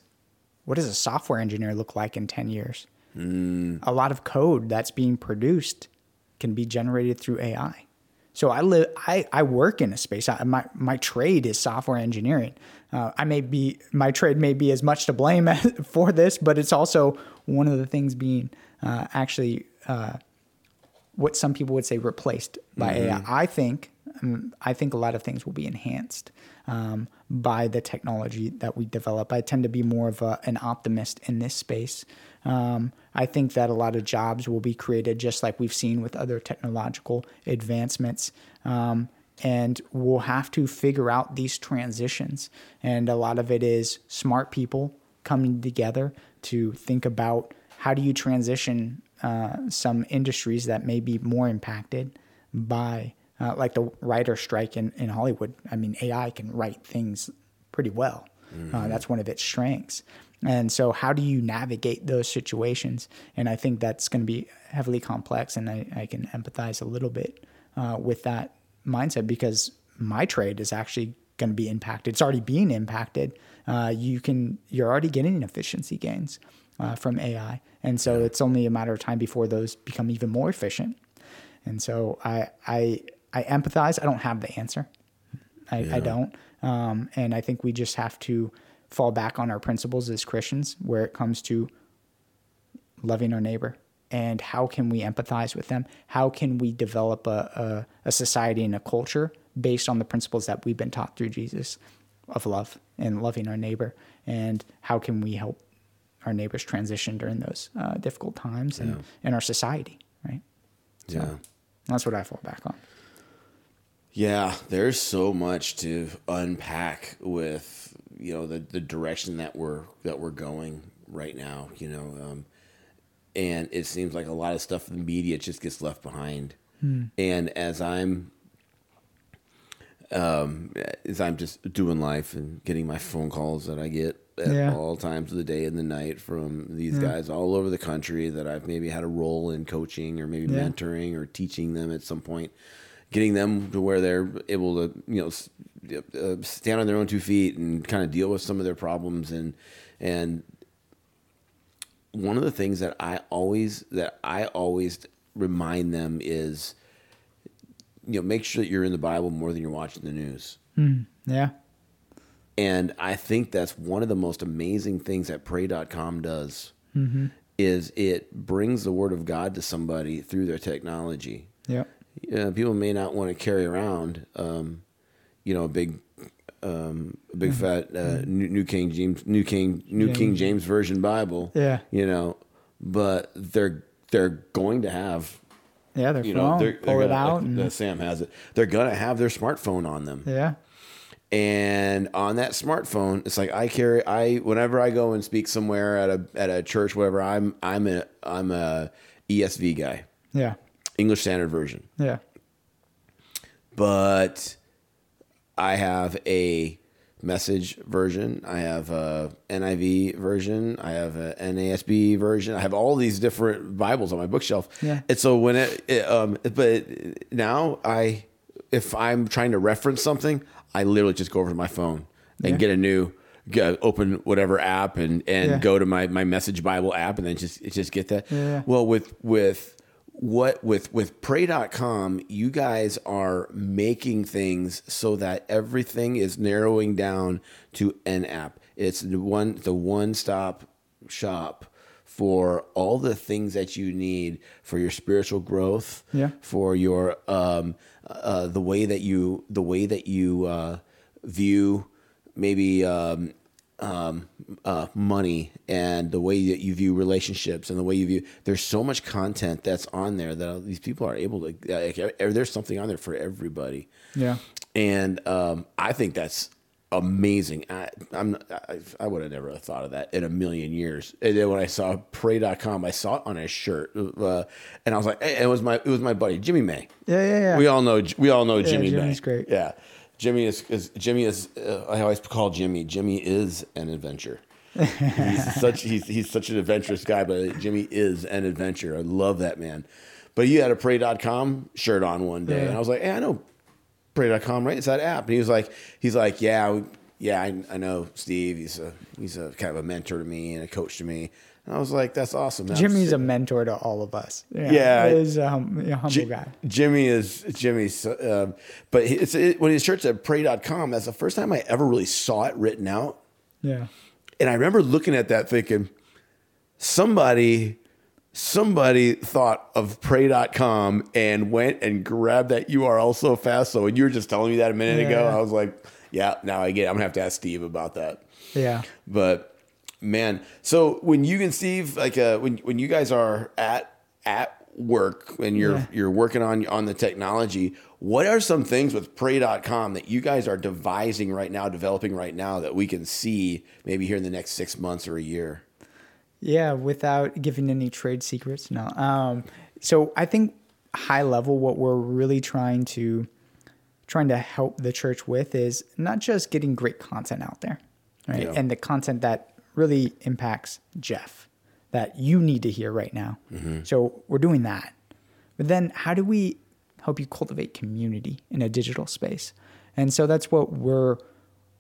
what does a software engineer look like in ten years? Mm. A lot of code that's being produced can be generated through A I. So I live, I, I work in a space. I, my my trade is software engineering. Uh, I may be my trade may be as much to blame for this, but it's also one of the things being uh, actually uh, what some people would say replaced by mm-hmm. A I. I think um, I think a lot of things will be enhanced um, by the technology that we develop. I tend to be more of a, an optimist in this space. Um, I think that a lot of jobs will be created, just like we've seen with other technological advancements. Um, and we'll have to figure out these transitions. And a lot of it is smart people coming together to think about how do you transition uh, some industries that may be more impacted by, uh, like the writer strike in, in Hollywood. I mean, A I can write things pretty well. Mm-hmm. Uh, that's one of its strengths. And so how do you navigate those situations? And I think that's going to be heavily complex, and I, I can empathize a little bit uh, with that mindset, because my trade is actually going to be impacted. It's already being impacted. Uh, you can, you're already getting efficiency gains uh, from A I. And so it's only a matter of time before those become even more efficient. And so I I, I empathize. I don't have the answer. I, yeah. I don't. Um, and I think we just have to fall back on our principles as Christians where it comes to loving our neighbor, and how can we empathize with them? How can we develop a, a, a society and a culture based on the principles that we've been taught through Jesus of love and loving our neighbor? And how can we help our neighbors transition during those uh, difficult times yeah. in, in our society, right? So yeah. That's what I fall back on. Yeah, there's so much to unpack with, you know, the, the direction that we're that we're going right now, you know, um, and it seems like a lot of stuff in the media just gets left behind. Mm. And as I'm, um, as I'm just doing life and getting my phone calls that I get at yeah. all times of the day and the night from these yeah. guys all over the country that I've maybe had a role in coaching or maybe yeah. mentoring or teaching them at some point. Getting them to where they're able to, you know, stand on their own two feet and kind of deal with some of their problems. And and one of the things that I always that I always remind them is, you know, make sure that you're in the Bible more than you're watching the news. Mm, yeah. And I think that's one of the most amazing things that Pray dot com does mm-hmm. is it brings the Word of God to somebody through their technology. Yeah. Yeah, people may not want to carry around, um, you know, a big, um, a big mm-hmm. fat uh, new, new King James, new King, new James. King James Version Bible. Yeah, you know, but they're they're going to have. Yeah, they're you know, they're, they're pull gonna, it out. Like, and... uh, Sam has it. They're gonna have their smartphone on them. Yeah, and on that smartphone, it's like I carry. I whenever I go and speak somewhere at a at a church, whatever. I'm I'm a I'm a E S V guy. Yeah. English Standard Version. Yeah. But I have a message version. I have a N I V version. I have a N A S B version. I have all these different Bibles on my bookshelf. Yeah. And so when it, it um, but now I, if I'm trying to reference something, I literally just go over to my phone and yeah. get a new, Go, open whatever app and, and yeah. go to my, my message Bible app and then just, just get that. Yeah. Well, with, with, What with, with Pray dot com, you guys are making things so that everything is narrowing down to an app. It's the one the one stop shop for all the things that you need for your spiritual growth, yeah. for your um uh the way that you the way that you uh, view maybe um um, uh, money and the way that you view relationships and the way you view, there's so much content that's on there that these people are able to, uh, there's something on there for everybody. Yeah. And, um, I think that's amazing. I, I'm, I, I would have never thought of that in a million years. And then when I saw Pray dot com, I saw it on a shirt. Uh, and I was like, hey, it was my, it was my buddy, Jimmy May. Yeah. Yeah. yeah. We all know, we all know yeah, Jimmy Jimmy's May. Great. Yeah. Jimmy is, is Jimmy is. Uh, I always call Jimmy. Jimmy is an adventure. He's such he's he's such an adventurous guy, but Jimmy is an adventure. I love that man. But you had a Pray dot com shirt on one day, yeah. and I was like, "Hey, I know Pray dot com, right? It's that app." And he was like, "He's like, yeah, yeah, I, I know Steve. He's a he's a kind of a mentor to me and a coach to me." And I was like, "That's awesome." That Jimmy's a mentor to all of us. Yeah, yeah he's a, hum, a humble J- guy. Jimmy is Jimmy's, uh, but it's it, when his shirt said Pray dot com. That's the first time I ever really saw it written out. Yeah, and I remember looking at that thinking, somebody. Somebody thought of Pray dot com and went and grabbed that U R L so fast. So when you were just telling me that a minute yeah. ago, I was like, yeah, now I get it. I'm going to have to ask Steve about that. Yeah. But, man, so when you and Steve, like uh, when when you guys are at at work and you're yeah. you're working on on the technology, what are some things with Pray dot com that you guys are devising right now, developing right now that we can see maybe here in the next six months or a year? Yeah, without giving any trade secrets, no. Um, so I think high level, what we're really trying to trying to help the church with is not just getting great content out there, right? Yeah. And the content that really impacts Jeff, that you need to hear right now. Mm-hmm. So we're doing that. But then how do we help you cultivate community in a digital space? And so that's what we're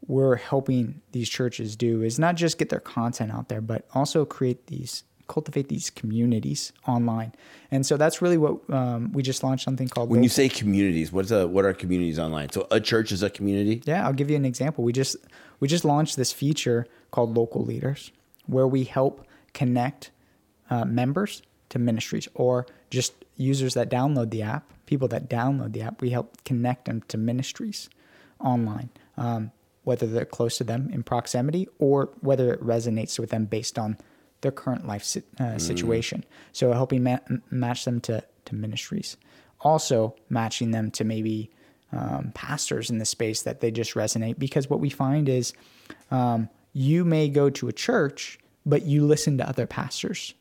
we're helping these churches do is not just get their content out there, but also create these, cultivate these communities online. And so that's really what um, we just launched something called... When you say communities, what's a, what are communities online? So a church is a community? Yeah, I'll give you an example. We just we just launched this feature called Local Leaders, where we help connect uh, members to ministries or just users that download the app, people that download the app. We help connect them to ministries online. Um whether they're close to them in proximity or whether it resonates with them based on their current life si- uh, situation. Mm. So helping ma- match them to, to ministries. Also matching them to maybe um, pastors in the space that they just resonate. Because what we find is um, you may go to a church, but you listen to other pastors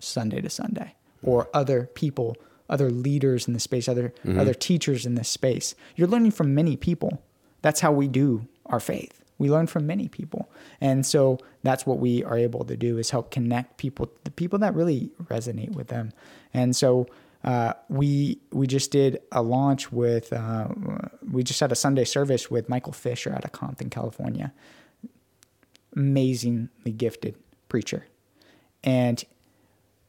Sunday to Sunday or other people, other leaders in the space, other mm-hmm. other teachers in this space. You're learning from many people. That's how we do our faith. We learn from many people. And so that's what we are able to do is help connect people, the people that really resonate with them. And so uh, we we just did a launch with, uh, we just had a Sunday service with Michael Fisher out of Compton, California. Amazingly gifted preacher. And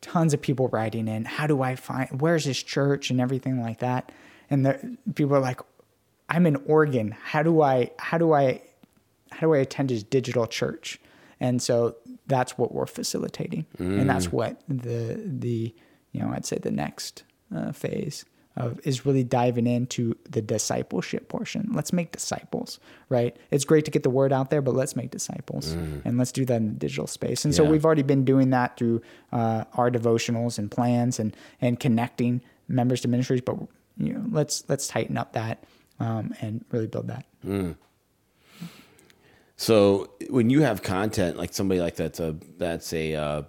tons of people writing in, how do I find, where's his church and everything like that. And the, people are like, I'm in Oregon. How do I how do I how do I attend his digital church? And so that's what we're facilitating, mm. and that's what the the you know I'd say the next uh, phase of is really diving into the discipleship portion. Let's make disciples, right? It's great to get the word out there, but let's make disciples, mm. and let's do that in the digital space. And yeah. so we've already been doing that through uh, our devotionals and plans and and connecting members to ministries. But you know, let's let's tighten up that. Um, and really build that. Mm. So when you have content, like somebody like that's a, that's a, uh,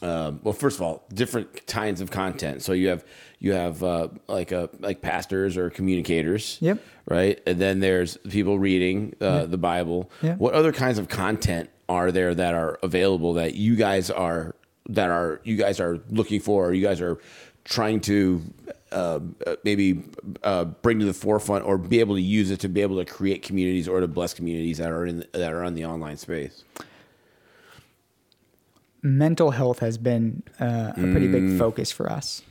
uh, well, first of all, different kinds of content. So you have, you have, uh, like, a, like pastors or communicators, yep. right? And then there's people reading, uh, yep. the Bible. Yep. What other kinds of content are there that are available that you guys are, that are, you guys are looking for, or you guys are trying to, Uh, maybe uh, bring to the forefront, or be able to use it to be able to create communities or to bless communities that are in the, that are on the online space? Mental health has been uh, a pretty mm. big focus for us.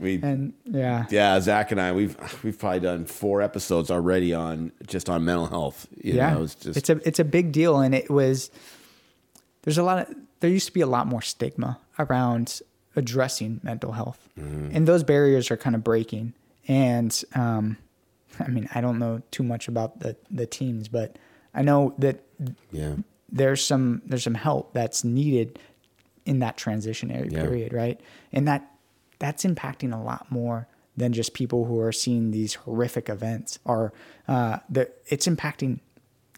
We and yeah, yeah. Zach and I, we've we've probably done four episodes already on just on mental health. You yeah, know, it's just it's a it's a big deal, and it was there's a lot of there used to be a lot more stigma around addressing mental health. Mm. And those barriers are kind of breaking. And, um, I mean, I don't know too much about the, the teams, but I know that yeah. there's some, there's some help that's needed in that transitionary yeah. period. Right. And that, that's impacting a lot more than just people who are seeing these horrific events or, uh, the, it's impacting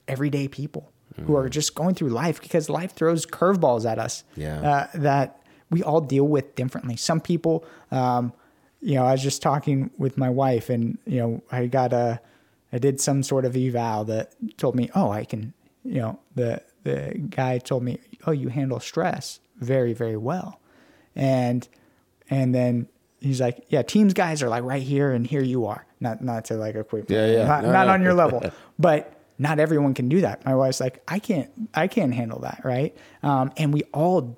everyday people mm. who are just going through life, because life throws curveballs at us yeah. uh, that, we all deal with differently. Some people, um, you know, I was just talking with my wife, and, you know, I got a, I did some sort of eval that told me, oh, I can, you know, the the guy told me, oh, you handle stress very, very well. And and then he's like, yeah, teams guys are like right here and here you are. Not not to like a quick, yeah, yeah. not, no, not no. on your level, but not everyone can do that. My wife's like, I can't, I can't handle that, right? Um, and we all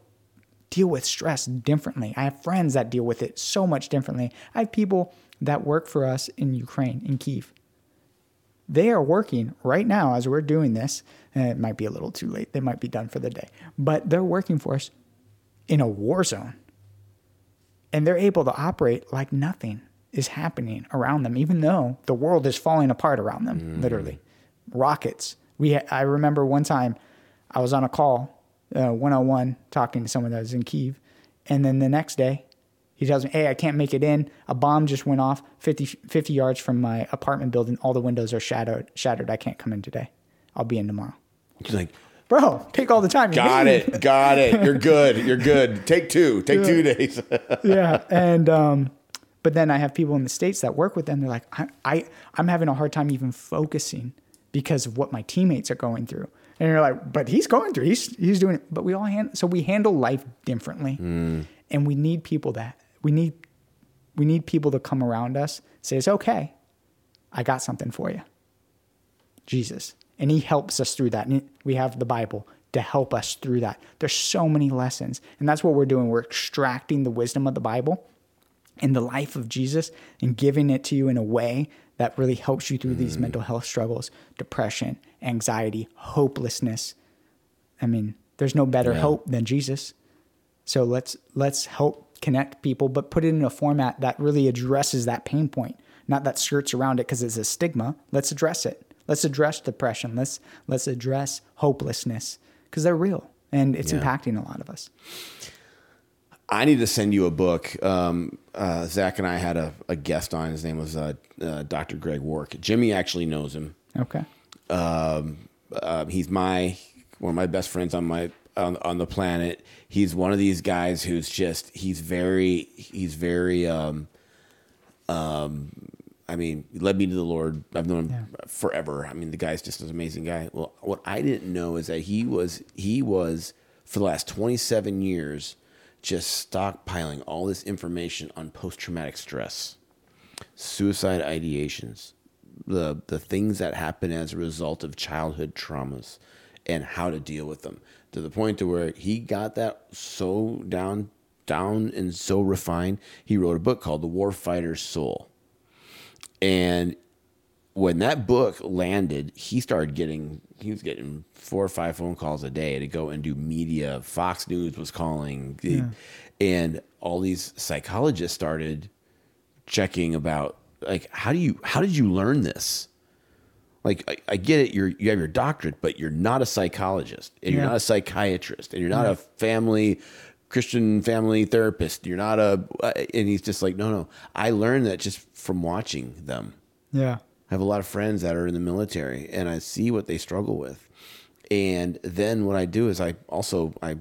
deal with stress differently. I have friends that deal with it so much differently. I have people that work for us in Ukraine, in Kyiv. They are working right now as we're doing this, and it might be a little too late. They might be done for the day, but they're working for us in a war zone, and they're able to operate like nothing is happening around them, even though the world is falling apart around them, mm. literally. Rockets. We. Ha- I remember one time I was on a call, uh, one-on-one, talking to someone that was in Kyiv, and then the next day, he tells me, hey, I can't make it in. A bomb just went off fifty, fifty yards from my apartment building. All the windows are shattered. Shattered. I can't come in today. I'll be in tomorrow. He's like, bro, take all the time. Got it. Got it. You're good. You're good. Take two. Take yeah. two days. yeah. And, um, but then I have people in the States that work with them. They're like, I, I, I'm having a hard time even focusing because of what my teammates are going through. And you're like, but he's going through. He's, he's doing it. But we all handle, so we handle life differently. Mm. And we need people that, We need we need people to come around us, say, it's okay, I got something for you. Jesus. And he helps us through that. And we have the Bible to help us through that. There's so many lessons. And that's what we're doing. We're extracting the wisdom of the Bible and the life of Jesus and giving it to you in a way that really helps you through these mm. mental health struggles, depression, anxiety, hopelessness. I mean, there's no better yeah. hope than Jesus. So let's let's help connect people, but put it in a format that really addresses that pain point, not that skirts around it because it's a stigma. Let's address it. Let's address depression. Let's let's address hopelessness because they're real and it's yeah. impacting a lot of us. I need to send you a book. Um, uh, Zach and I had a, a guest on. His name was uh, uh, Doctor Greg Wark. Jimmy actually knows him. Okay. Um, uh, he's my one of my best friends on my On, on the planet. He's one of these guys who's just, he's very, he's very, um, um, I mean, led me to the Lord. I've known him yeah. forever. I mean, the guy's just an amazing guy. Well, what I didn't know is that he was, he was for the last twenty-seven years, just stockpiling all this information on post-traumatic stress, suicide ideations, the, the things that happen as a result of childhood traumas and how to deal with them. To the point to where he got that so down, down and so refined, he wrote a book called The Warfighter's Soul. And when that book landed, he started getting, he was getting four or five phone calls a day to go and do media. Fox News was calling. Yeah. And all these psychologists started checking about, like, how do you, how did you learn this? Like, I, I get it, you're, you have your doctorate, but you're not a psychologist, and yeah. you're not a psychiatrist, and you're not yeah. a family, Christian family therapist. You're not a, and he's just like, no, no. I learned that just from watching them. Yeah. I have a lot of friends that are in the military, and I see what they struggle with. And then what I do is I also, I,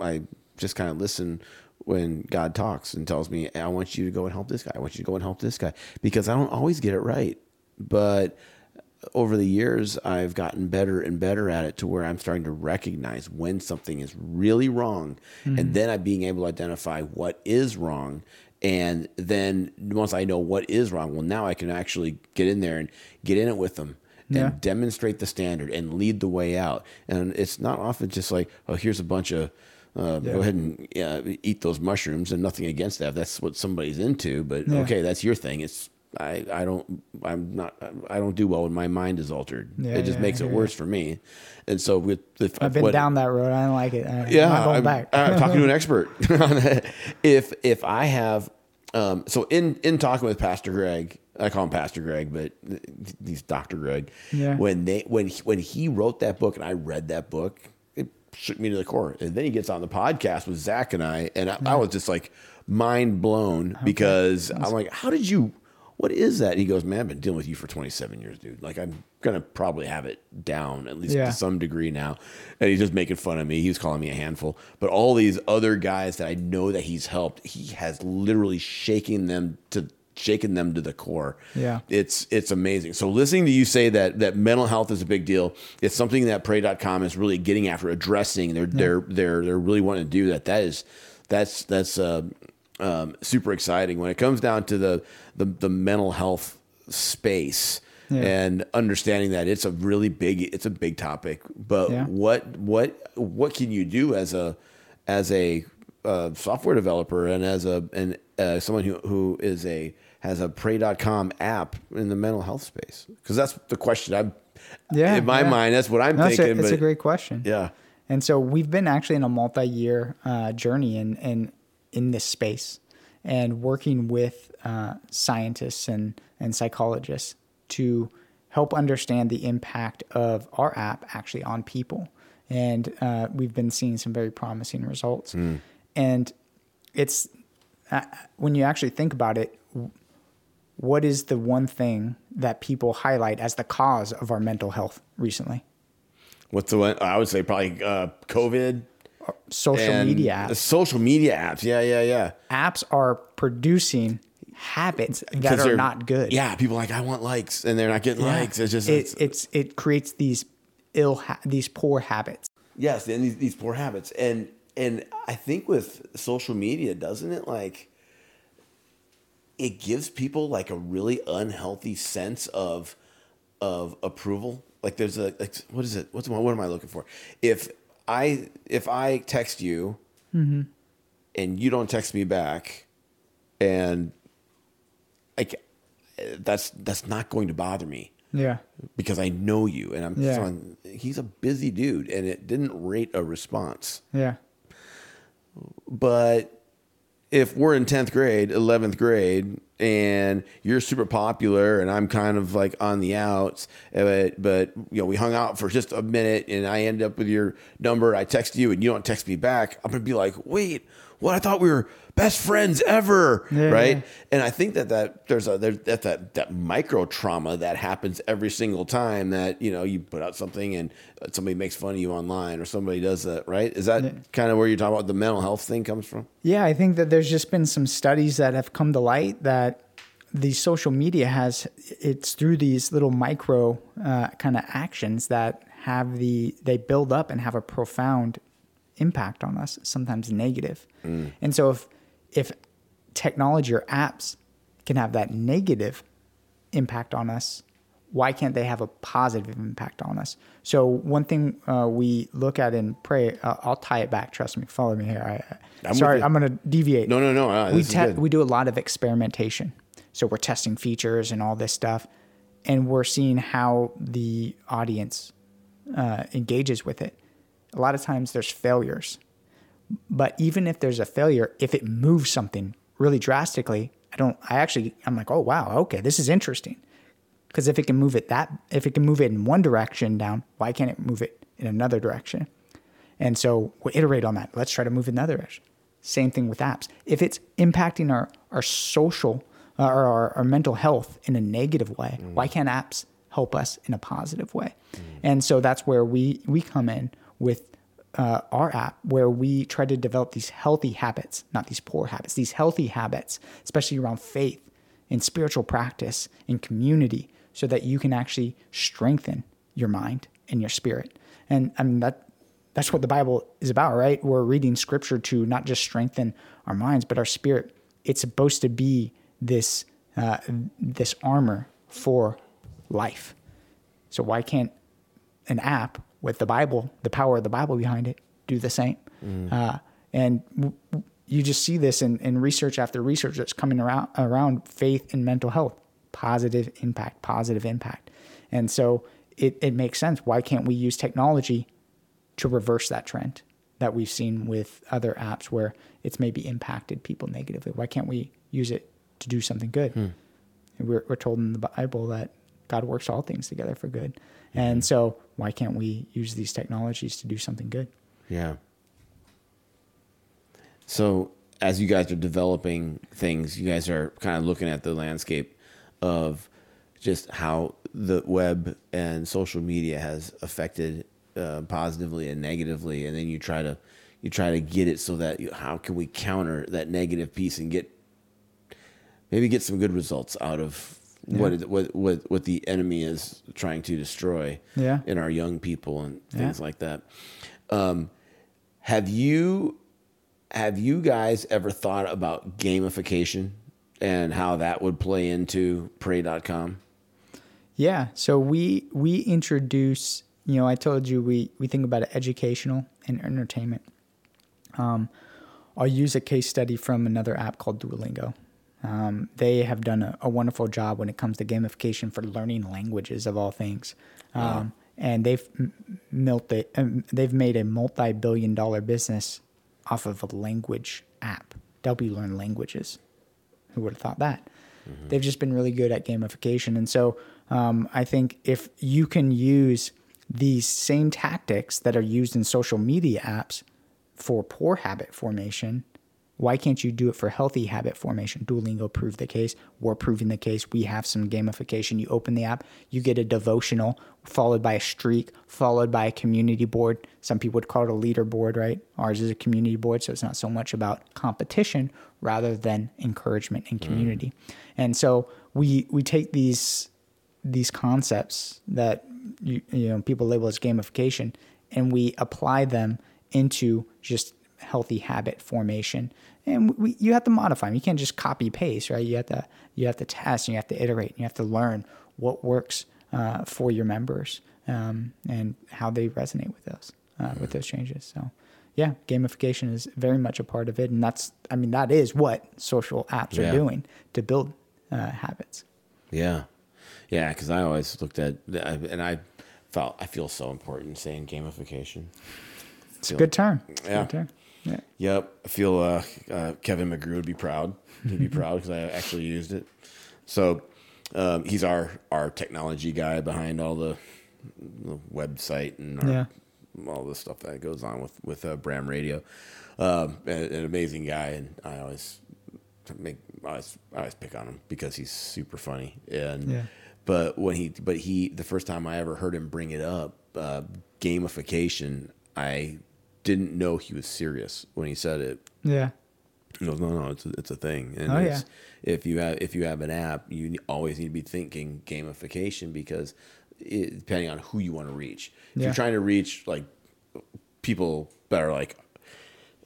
I just kind of listen when God talks and tells me, I want you to go and help this guy. I want you to go and help this guy, because I don't always get it right. But over the years, I've gotten better and better at it to where I'm starting to recognize when something is really wrong. Mm-hmm. And then I'm being able to identify what is wrong. And then once I know what is wrong, well, now I can actually get in there and get in it with them yeah. and demonstrate the standard and lead the way out. And it's not often just like, oh, here's a bunch of, uh, yeah. go ahead and uh, eat those mushrooms, and nothing against that. That's what somebody's into, but yeah. okay, that's your thing. It's, I, I don't, I'm not, I don't do well when my mind is altered. Yeah, it just yeah, makes it yeah. worse for me. And so with, if, I've been what, down that road. I don't like it. I, yeah. I'm, I'm, back. I'm talking to an expert. if, if I have, um, so in, in talking with Pastor Greg, I call him Pastor Greg, but he's Doctor Greg. Yeah. When they, when, he, when he wrote that book and I read that book, it shook me to the core. And then he gets on the podcast with Zach and I, and I, yeah. I was just like mind blown okay. because That's I'm like, how did you, what is that? And he goes, man, I've been dealing with you for twenty-seven years, dude. Like, I'm going to probably have it down at least yeah. to some degree now. And he's just making fun of me. He was calling me a handful. But all these other guys that I know that he's helped, he has literally shaken them to shaken them to the core. Yeah. It's, it's amazing. So listening to you say that, that mental health is a big deal. It's something that Pray dot com is really getting after, addressing. They're, yeah. they're, they're, they're really wanting to do that. That is, that's, that's, uh, um, super exciting when it comes down to the, the, the mental health space. Yeah. And understanding that it's a really big, it's a big topic, but yeah. what, what, what can you do as a, as a, uh, software developer and as a, and, uh, someone who, who is a, has a Pray dot com app in the mental health space? Cause that's the question I'm yeah, in my yeah. mind. That's what I'm no, thinking. It's, a, it's but, a great question. Yeah. And so we've been actually in a multi-year, uh, journey and, and in this space and working with, uh, scientists and, and psychologists to help understand the impact of our app actually on people. And uh, we've been seeing some very promising results. Mm. And it's, uh, when you actually think about it, what is the one thing that people highlight as the cause of our mental health recently? What's the one? I would say probably uh, COVID. Social media apps. Social media apps, yeah, yeah, yeah. Apps are producing habits that are not good. Yeah, people are like, I want likes, and they're not getting yeah. likes. It's just it, it's, it's it creates these ill ha- these poor habits. Yes, and these, these poor habits, and and I think with social media, doesn't it like it gives people like a really unhealthy sense of of approval? Like there's a like, what is it? What's what am I looking for? If I if I text you mm-hmm. and you don't text me back, and like that's that's not going to bother me. Yeah. Because I know you and I'm yeah. on, he's a busy dude and it didn't rate a response. Yeah. But if we're in tenth grade, eleventh grade and you're super popular and I'm kind of like on the outs, but, but you know, we hung out for just a minute and I end up with your number. I text you and you don't text me back. I'm going to be like, wait, what? I thought we were best friends ever. Yeah, right. Yeah. And I think that, that there's a, there's that, that, that micro trauma that happens every single time that, you know, you put out something and somebody makes fun of you online or somebody does that. Right. Is that yeah. kind of where you're talking about the mental health thing comes from? Yeah. I think that there's just been some studies that have come to light that the social media has, it's through these little micro uh, kind of actions that have the, they build up and have a profound impact on us, sometimes negative. Mm. And so if if technology or apps can have that negative impact on us, why can't they have a positive impact on us? So one thing uh, we look at and pray, uh, I'll tie it back. Trust me, follow me here. I, I'm sorry, I'm going to deviate. No, no, no. Uh, we te- we do a lot of experimentation. So we're testing features and all this stuff, and we're seeing how the audience uh, engages with it. A lot of times there's failures, but even if there's a failure, if it moves something really drastically, I don't, I actually, I'm like, oh, wow. Okay. This is interesting. Cause if it can move it that, if it can move it in one direction down, why can't it move it in another direction? And so we'll iterate on that. Let's try to move in another direction. Same thing with apps. If it's impacting our, our social uh, or our, our mental health in a negative way, mm. why can't apps help us in a positive way? Mm. And so that's where we, we come in with uh, our app, where we try to develop these healthy habits, not these poor habits, these healthy habits, especially around faith and spiritual practice and community, so that you can actually strengthen your mind and your spirit. And I mean, that that's what the Bible is about, right? We're reading scripture to not just strengthen our minds, but our spirit. It's supposed to be this uh, this armor for life. So why can't an app with the Bible, the power of the Bible behind it, do the same? Mm. Uh, and w- you just see this in, in research after research that's coming around, around faith and mental health, positive impact, positive impact. And so it, it makes sense. Why can't we use technology to reverse that trend that we've seen with other apps where it's maybe impacted people negatively? Why can't we use it to do something good? Mm. We're, we're told in the Bible that God works all things together for good. And so why can't we use these technologies to do something good? Yeah. So as you guys are developing things, you guys are kind of looking at the landscape of just how the web and social media has affected uh, positively and negatively. And then you try to, you try to get it so that you, how can we counter that negative piece and get maybe get some good results out of yeah. what, it, what what what the enemy is trying to destroy yeah. in our young people and things yeah. like that. Um, have you have you guys ever thought about gamification and how that would play into pray dot com? Yeah, so we we introduce, you know, I told you we, we think about it educational and entertainment. Um, I'll use a case study from another app called Duolingo. Um, they have done a, a wonderful job when it comes to gamification for learning languages of all things. Um, yeah. And they've multi, they've made a multi-billion dollar business off of a language app. W Learn Languages. Who would have thought that? Mm-hmm. They've just been really good at gamification. And so um, I think if you can use these same tactics that are used in social media apps for poor habit formation, why can't you do it for healthy habit formation? Duolingo proved the case. We're proving the case. We have some gamification. You open the app, you get a devotional, followed by a streak, followed by a community board. Some people would call it a leaderboard, right? Ours is a community board, so it's not so much about competition rather than encouragement and community. Mm. And so we we take these these concepts that you, you know people label as gamification, and we apply them into just healthy habit formation. And we, you have to modify them. You can't just copy paste, right? You have to, you have to test, and you have to iterate, and you have to learn what works uh, for your members um, and how they resonate with those, uh, mm-hmm. with those changes. So yeah, gamification is very much a part of it. And that's, I mean, that is what social apps yeah. are doing to build uh, habits. Yeah. Yeah. Cause I always looked at, and I felt, I feel so important saying gamification. It's feel, a good term. Yeah. Good term. Yeah. Yep. I feel uh, uh, Kevin McGrew would be proud. He'd be proud because I actually used it. So um, he's our, our technology guy behind all the, the website and our, yeah. all the stuff that goes on with with uh, Bram Radio. Um, an, an amazing guy, and I always make I always, I always pick on him because he's super funny. And yeah. but when he but he the first time I ever heard him bring it up, uh, gamification, I didn't know he was serious when he said it. Yeah. He goes, no, no, it's a, it's a thing. And oh, it's, yeah. if you have if you have an app, you always need to be thinking gamification because it, depending on who you want to reach. If yeah. you're trying to reach like people that are like,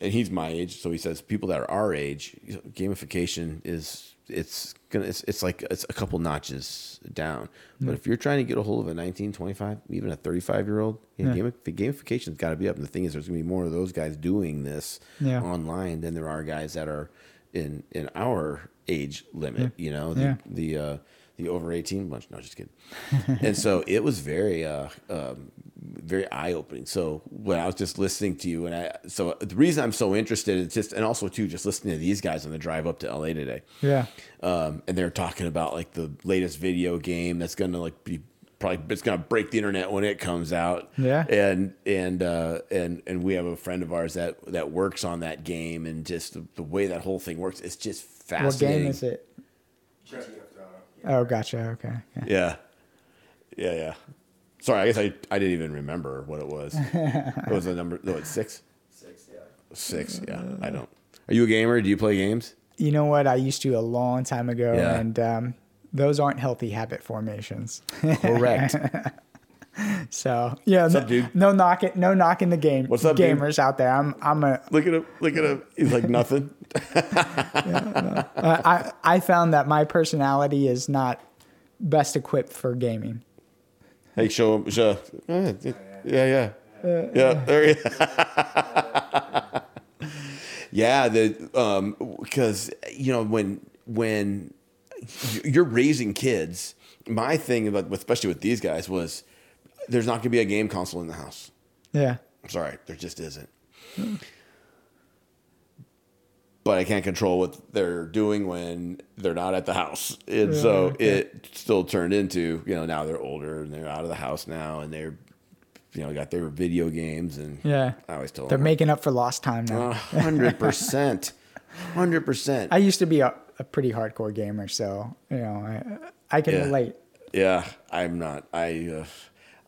and he's my age, so he says people that are our age, gamification is it's gonna it's, it's like it's a couple notches down. But mm. if you're trying to get a hold of a nineteen, twenty-five, even a thirty-five year old, you know, yeah. gamif- gamification's got to be up. And the thing is, there's gonna be more of those guys doing this yeah. online than there are guys that are in in our age limit. Yeah. You know, the yeah. the, uh, the over eighteen bunch. No, just kidding. And so it was very uh, um, very eye opening. So when I was just listening to you, and I so the reason I'm so interested is just and also too just listening to these guys on the drive up to L A today. Yeah, um, and they're talking about like the latest video game that's gonna like be probably it's gonna break the internet when it comes out. Yeah, and and uh, and and we have a friend of ours that that works on that game, and just the, the way that whole thing works, it's just fascinating. What game is it? Oh, gotcha. Okay. Yeah. Yeah. Yeah. yeah. Sorry, I guess I, I didn't even remember what it was. What was the number? No, it's six? Six, yeah. Six, yeah. I don't. Are you a gamer? Do you play games? You know what? I used to a long time ago, yeah. and um, those aren't healthy habit formations. Correct. So, yeah. What's no, up, dude? No knocking, no knocking the game. What's up, gamers dude? Out there? I'm, I'm a. Look at him. Look at him. He's like nothing. yeah, no. uh, I, I found that my personality is not best equipped for gaming. Hey, show him. Show. Yeah, yeah, yeah. Yeah, there he is. Yeah, the um, because you know when when you're raising kids, my thing about especially with these guys was there's not going to be a game console in the house. Yeah, I'm sorry, there just isn't. But I can't control what they're doing when they're not at the house. And yeah, so okay. it still turned into, you know, now they're older and they're out of the house now and they're, you know, got their video games. And yeah. I always tell them. They're making up for lost time now. one hundred percent. one hundred percent. I used to be a, a pretty hardcore gamer, so, you know, I, I can yeah. relate. Yeah, I'm not. I, uh,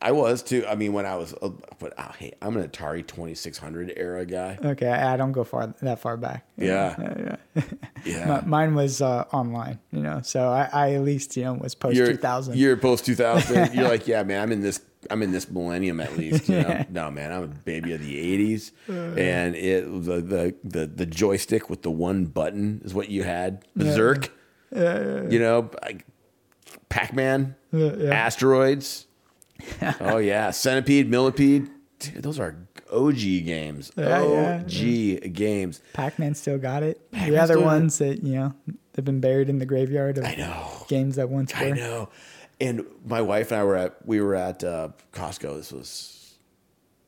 I was too. I mean, when I was, but oh, hey, I'm an Atari twenty-six hundred era guy. Okay, I don't go far that far back. Yeah, yeah. yeah. yeah. Mine was uh, online, you know. So I, I at least you know was post two thousand. You're post two thousand. You're like, yeah, man. I'm in this. I'm in this millennium at least. You know? yeah. No, man. I'm a baby of the eighties, and it the, the the the joystick with the one button is what you had. Berserk. Yeah. Yeah, yeah, yeah. You know, like Pac-Man, yeah, yeah. Asteroids. oh yeah, Centipede, Millipede, dude, those are O G games. Yeah, O G yeah. games. Pac-Man still got it. Pac-Man the other ones it. that you know they've been buried in the graveyard of I know. games that once were. I know. And my wife and I were at we were at uh, Costco. This was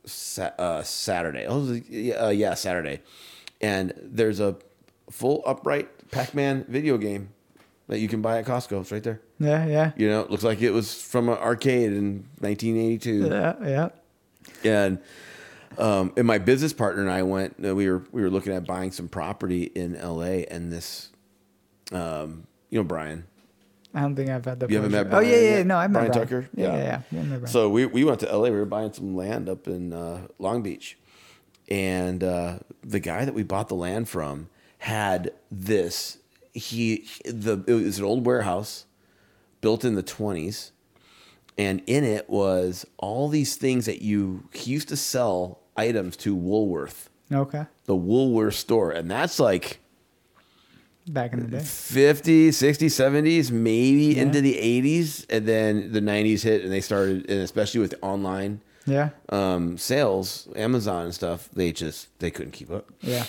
sa- uh, Saturday. Oh uh, yeah, Saturday. And there's a full upright Pac-Man video game that you can buy at Costco. It's right there. Yeah, yeah. You know, it looks like it was from an arcade in nineteen eighty-two. Yeah, yeah. And um, and my business partner and I went. We were we were looking at buying some property in L A. And this, um, you know, Brian. I don't think I've had that. You haven't met Brian? Oh yeah, yeah. Yet? No, I met Brian, Brian Tucker. Yeah, yeah. yeah. yeah. yeah so we we went to L A. We were buying some land up in uh, Long Beach, and uh, the guy that we bought the land from had this. He the it was an old warehouse. Built in the twenties, and in it was all these things that you he used to sell items to Woolworth. Okay. The Woolworth store, and that's like back in the day, fifties, sixties, seventies, maybe yeah. into the eighties, and then the nineties hit, and they started, and especially with online yeah um, sales, Amazon and stuff, they just they couldn't keep up. Yeah.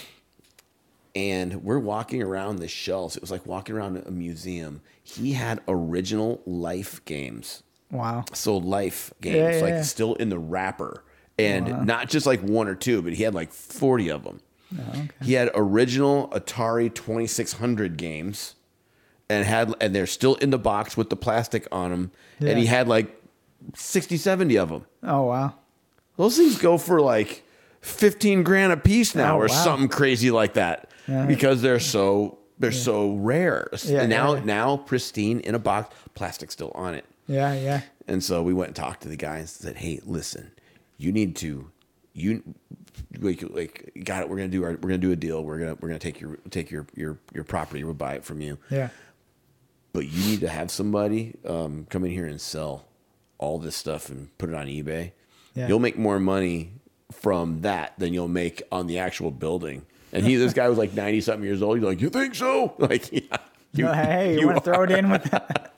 And we're walking around the shelves. It was like walking around a museum. He had original Life games. Wow. So Life games, yeah, yeah, like yeah. still in the wrapper. And wow. not just like one or two, but he had like forty of them. Oh, okay. He had original Atari twenty-six hundred games and had, and they're still in the box with the plastic on them. Yeah. And he had like sixty, seventy of them. Oh, wow. Those things go for like fifteen grand a piece now oh, or wow. something crazy like that. Yeah. Because they're so they're yeah. so rare. Yeah, and now yeah, yeah. now pristine in a box, plastic still on it. Yeah, yeah. And so we went and talked to the guy and said, "Hey, listen, you need to, you like, like got it. We're gonna do our, we're gonna do a deal. We're gonna we're gonna take your take your your your property. We'll buy it from you. Yeah. But you need to have somebody um, come in here and sell all this stuff and put it on eBay. Yeah. You'll make more money from that than you'll make on the actual building." And he, this guy was like ninety something years old. He's like, "You think so?" Like, yeah, you, well, hey, you, you want to throw it in with that?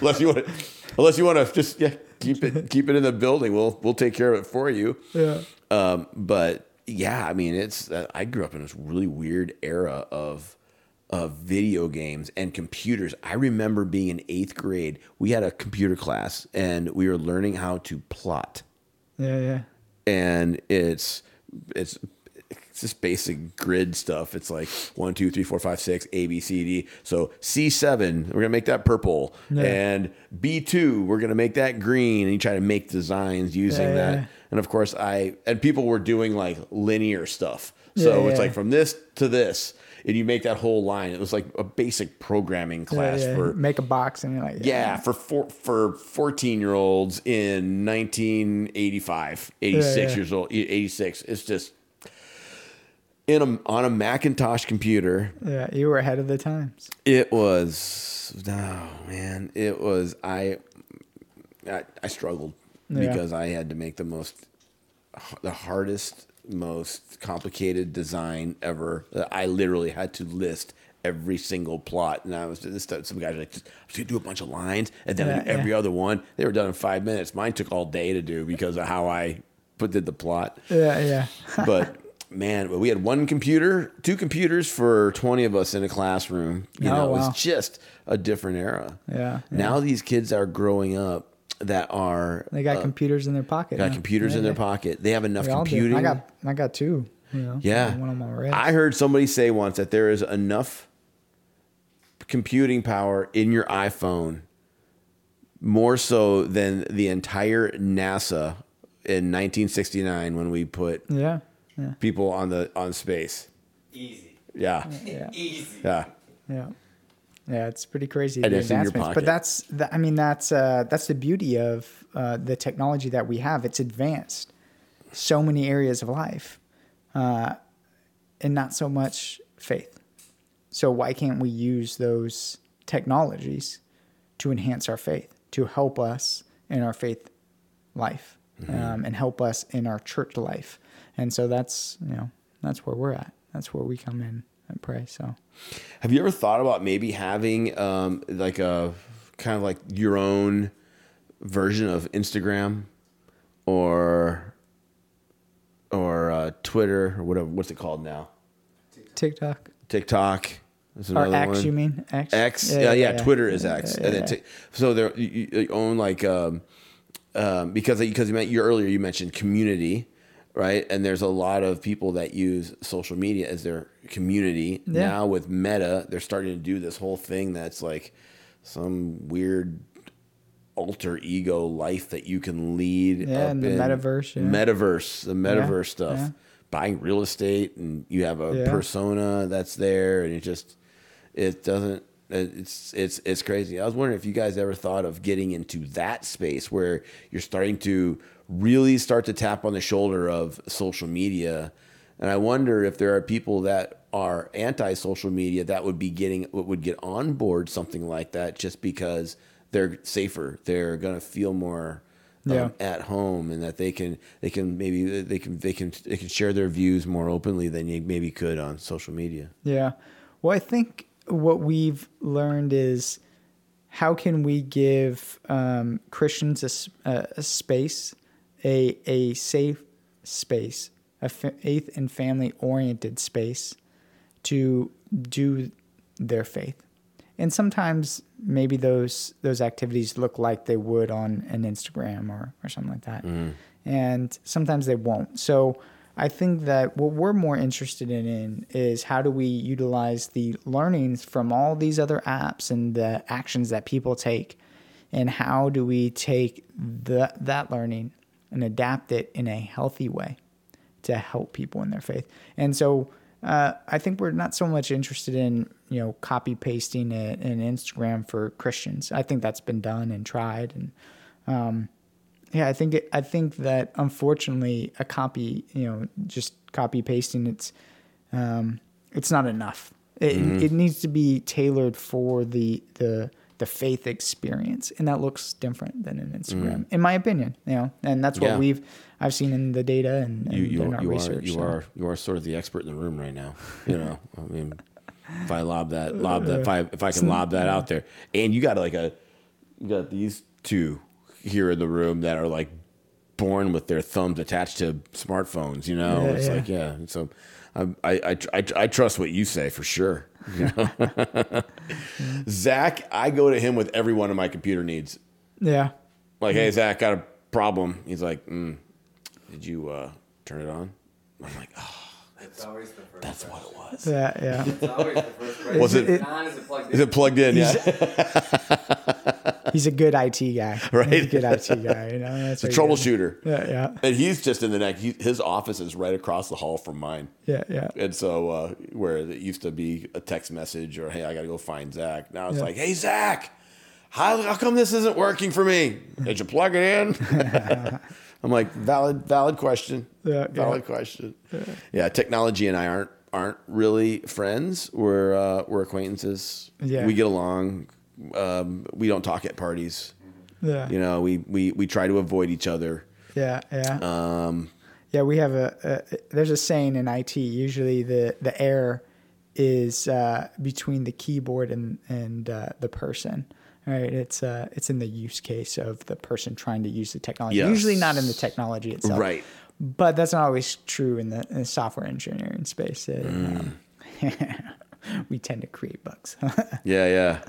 unless you want, to, unless you want to just yeah, keep it, keep it in the building. We'll we'll take care of it for you. Yeah. Um. But yeah, I mean, it's uh, I grew up in this really weird era of of video games and computers. I remember being in eighth grade. We had a computer class, and we were learning how to plot. Yeah, yeah. And it's it's. It's just basic grid stuff. It's like one, two, three, four, five, six, A, B, C, D. So C seven, we're going to make that purple. Yeah. And B two, we're going to make that green. And you try to make designs using yeah, that. Yeah. And of course, I, and people were doing like linear stuff. So yeah, it's yeah. like from this to this. And you make that whole line. It was like a basic programming class yeah, yeah. for make a box and you're like yeah, yeah for four, for fourteen year olds in nineteen eighty-five, eighty-six yeah, yeah. years old, eighty-six. It's just In a, on a Macintosh computer. Yeah, you were ahead of the times. It was, oh man, it was, I I, I struggled yeah. because I had to make the most, the hardest, most complicated design ever. I literally had to list every single plot. And I was, this stuff, some guys were like, just, I was going to do a bunch of lines and then yeah, every yeah. other one. They were done in five minutes. Mine took all day to do because of how I put did the plot. Yeah, yeah. But... Man, we had one computer, two computers for twenty of us in a classroom. You oh, know, it wow. was just a different era. Yeah, yeah. Now these kids are growing up that are they got uh, computers in their pocket. Got yeah. computers yeah, in yeah. their pocket. They have enough we computing. I got, I got two. You know, yeah, one on my wrist. I heard somebody say once that there is enough computing power in your iPhone, more so than the entire NASA in nineteen sixty-nine when we put yeah. Yeah. people on the on space. Easy. Yeah. Yeah. Easy. Yeah. Yeah. Yeah, it's pretty crazy, the advancements. But that's, the, I mean, that's uh, that's the beauty of uh, the technology that we have. It's advanced so many areas of life, uh, and not so much faith. So why can't we use those technologies to enhance our faith, to help us in our faith life, mm-hmm. um, and help us in our church life? And so that's, you know, that's where we're at. That's where we come in and pray. So, have you ever thought about maybe having um, like a kind of like your own version of Instagram or or uh, Twitter or whatever? What's it called now? TikTok. TikTok. That's another or X, one. You mean X? X. Yeah, yeah. yeah, yeah. Twitter is X, yeah, yeah, and then t- so there you, you own like um, um, because because you meant you earlier you mentioned community. Right. And there's a lot of people that use social media as their community. Yeah. Now with Meta, they're starting to do this whole thing that's like some weird alter ego life that you can lead. Yeah, up and the in metaverse. Yeah. Metaverse, the metaverse yeah, stuff. Yeah. Buying real estate, and you have a yeah. persona that's there, and it just, it doesn't, it's, it's, it's crazy. I was wondering if you guys ever thought of getting into that space where you're starting to really start to tap on the shoulder of social media. And I wonder if there are people that are anti-social media that would be getting, would get on board something like that just because they're safer. They're going to feel more um, yeah. at home, and that they can, they can maybe they can, they can, they can share their views more openly than you maybe could on social media. Yeah. Well, I think what we've learned is how can we give um, Christians a, a space A, a safe space, a faith and family-oriented space to do their faith. And sometimes maybe those those activities look like they would on an Instagram or, or something like that. Mm. And sometimes they won't. So I think that what we're more interested in, in is how do we utilize the learnings from all these other apps and the actions that people take, and how do we take the, that learning and adapt it in a healthy way to help people in their faith. And so uh, I think we're not so much interested in, you know, copy pasting it in Instagram for Christians. I think that's been done and tried. And um, yeah, I think it, I think that unfortunately a copy, you know, just copy pasting, it's um, it's not enough. It, mm-hmm. it needs to be tailored for the the. the faith experience, and that looks different than an Instagram, mm. in my opinion, you know, and that's what yeah. we've, I've seen in the data and, and you, you, in our you research. Are, you so. are, you are sort of the expert in the room right now. You know, I mean, if I lob that, lob that, if I, if I can lob that out there, and you got like a, you got these two here in the room that are like born with their thumbs attached to smartphones, you know, yeah, it's yeah. like, yeah. And so I, I, I, I trust what you say for sure. You know? Zach, I go to him with every one of my computer needs. Yeah. Like, hey, Zach, got a problem. He's like, mm, did you uh, turn it on? I'm like, oh, that's, it's always the first that's what it was. Yeah, yeah. It's always the first question. Was it, it, is it plugged in? Is it plugged in? He's yeah. A, he's a good I T guy. Right? He's a good I T guy. You know? That's a troubleshooter. Yeah, yeah. And he's just in the neck. He, his office is right across the hall from mine. Yeah, yeah. And so uh, where it used to be a text message or, hey, I got to go find Zach. Now it's yeah. like, hey, Zach, how, how come this isn't working for me? Did you plug it in? I'm like, valid, valid question. Yeah, valid yeah. question. Yeah. yeah, technology and I aren't aren't really friends. We're uh, we're acquaintances. Yeah. We get along. Um, we don't talk at parties. Yeah. You know, we, we, we try to avoid each other. Yeah, yeah. Um, yeah, we have a, a there's a saying in I T. Usually the the error is uh, between the keyboard and and uh, the person. Right, it's uh, it's in the use case of the person trying to use the technology. Yes. Usually not in the technology itself. Right. But that's not always true in the, in the software engineering space. It, mm. um, we tend to create bugs. yeah, yeah.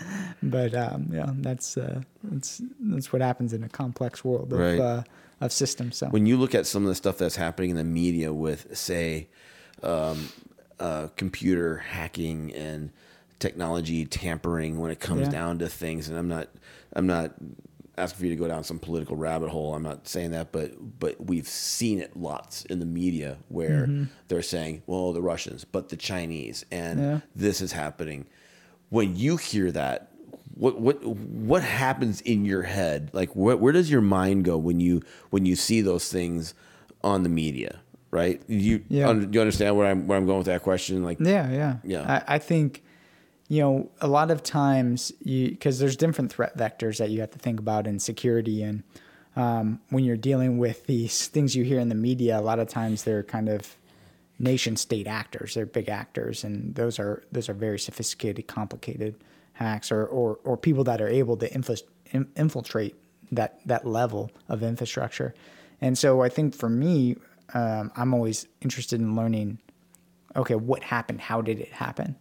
But um, yeah, that's uh, that's that's what happens in a complex world of right. uh, of systems. So when you look at some of the stuff that's happening in the media with, say, um, uh, computer hacking and technology tampering when it comes yeah. down to things, and I'm not I'm not asking for you to go down some political rabbit hole. I'm not saying that, but but we've seen it lots in the media where mm-hmm. they're saying, well, the Russians, but the Chinese, and yeah. this is happening. when you hear that, what what what happens in your head? Like, where, where does your mind go when you when you see those things on the media? Right? You yeah. un, you understand where I'm where I'm going with that question? Like, yeah, yeah, yeah. I, I think, you know, a lot of times you because there's different threat vectors that you have to think about in security, and um, when you're dealing with these things you hear in the media, a lot of times they're kind of nation state actors. They're big actors, and those are those are very sophisticated, complicated hacks, or or, or people that are able to infl- infiltrate that that level of infrastructure. And so I think for me, um, I'm always interested in learning, okay, what happened? How did it happen?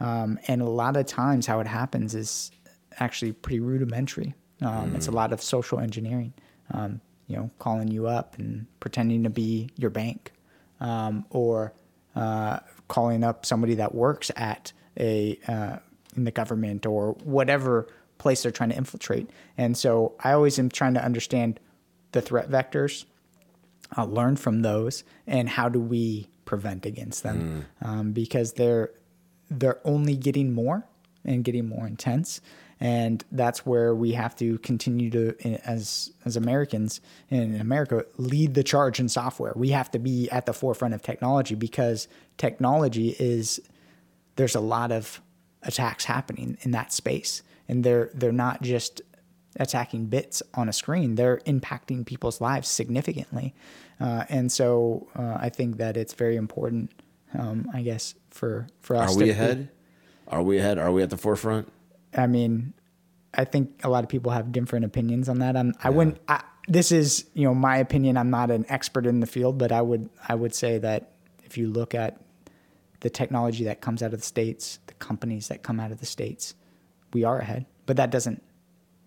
Um, and a lot of times how it happens is actually pretty rudimentary. Um, mm. It's a lot of social engineering, um, you know, calling you up and pretending to be your bank, um, or uh, calling up somebody that works at a uh, in the government or whatever place they're trying to infiltrate. And so I always am trying to understand the threat vectors, uh, learn from those, and how do we prevent against them? Mm. Um, because they're they're only getting more and getting more intense. And that's where we have to continue to, as as Americans in America, lead the charge in software. We have to be at the forefront of technology, because technology is, there's a lot of attacks happening in that space. And they're they're not just attacking bits on a screen. They're impacting people's lives significantly. Uh, and so uh, I think that it's very important, um, I guess, for, for us. Are we to ahead? Be, Are we ahead? Are we at the forefront? I mean, I think a lot of people have different opinions on that. I'm, yeah. I wouldn't, I, this is, you know, my opinion. I'm not an expert in the field, but I would, I would say that if you look at the technology that comes out of the States, the companies that come out of the States, we are ahead, but that doesn't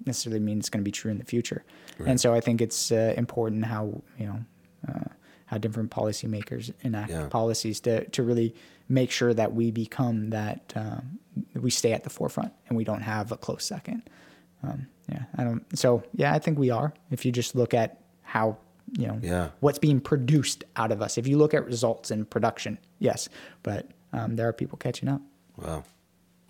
necessarily mean it's going to be true in the future. Right. And so I think it's uh, important how, you know, uh, how different policymakers enact yeah. policies to, to really make sure that we become that, um, we stay at the forefront and we don't have a close second. Um, yeah, I don't, so yeah, I think we are. If you just look at how, you know, yeah. what's being produced out of us, if you look at results in production, yes, but, um, there are people catching up. Wow.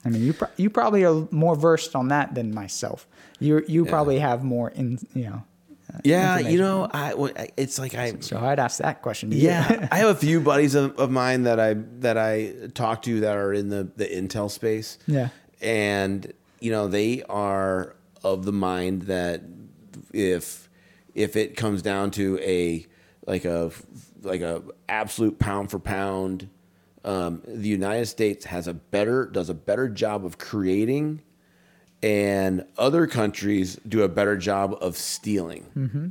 I mean, you pro- you probably are more versed on that than myself. You you yeah. probably have more in you know. Uh, yeah, you know, I it's like I. So I'd ask that question. To yeah, you. I have a few buddies of, of mine that I that I talk to that are in the, the Intel space. Yeah, and you know they are of the mind that if if it comes down to a like a like a absolute pound for pound. Um, the United States has a better, does a better job of creating, and other countries do a better job of stealing. Mm-hmm.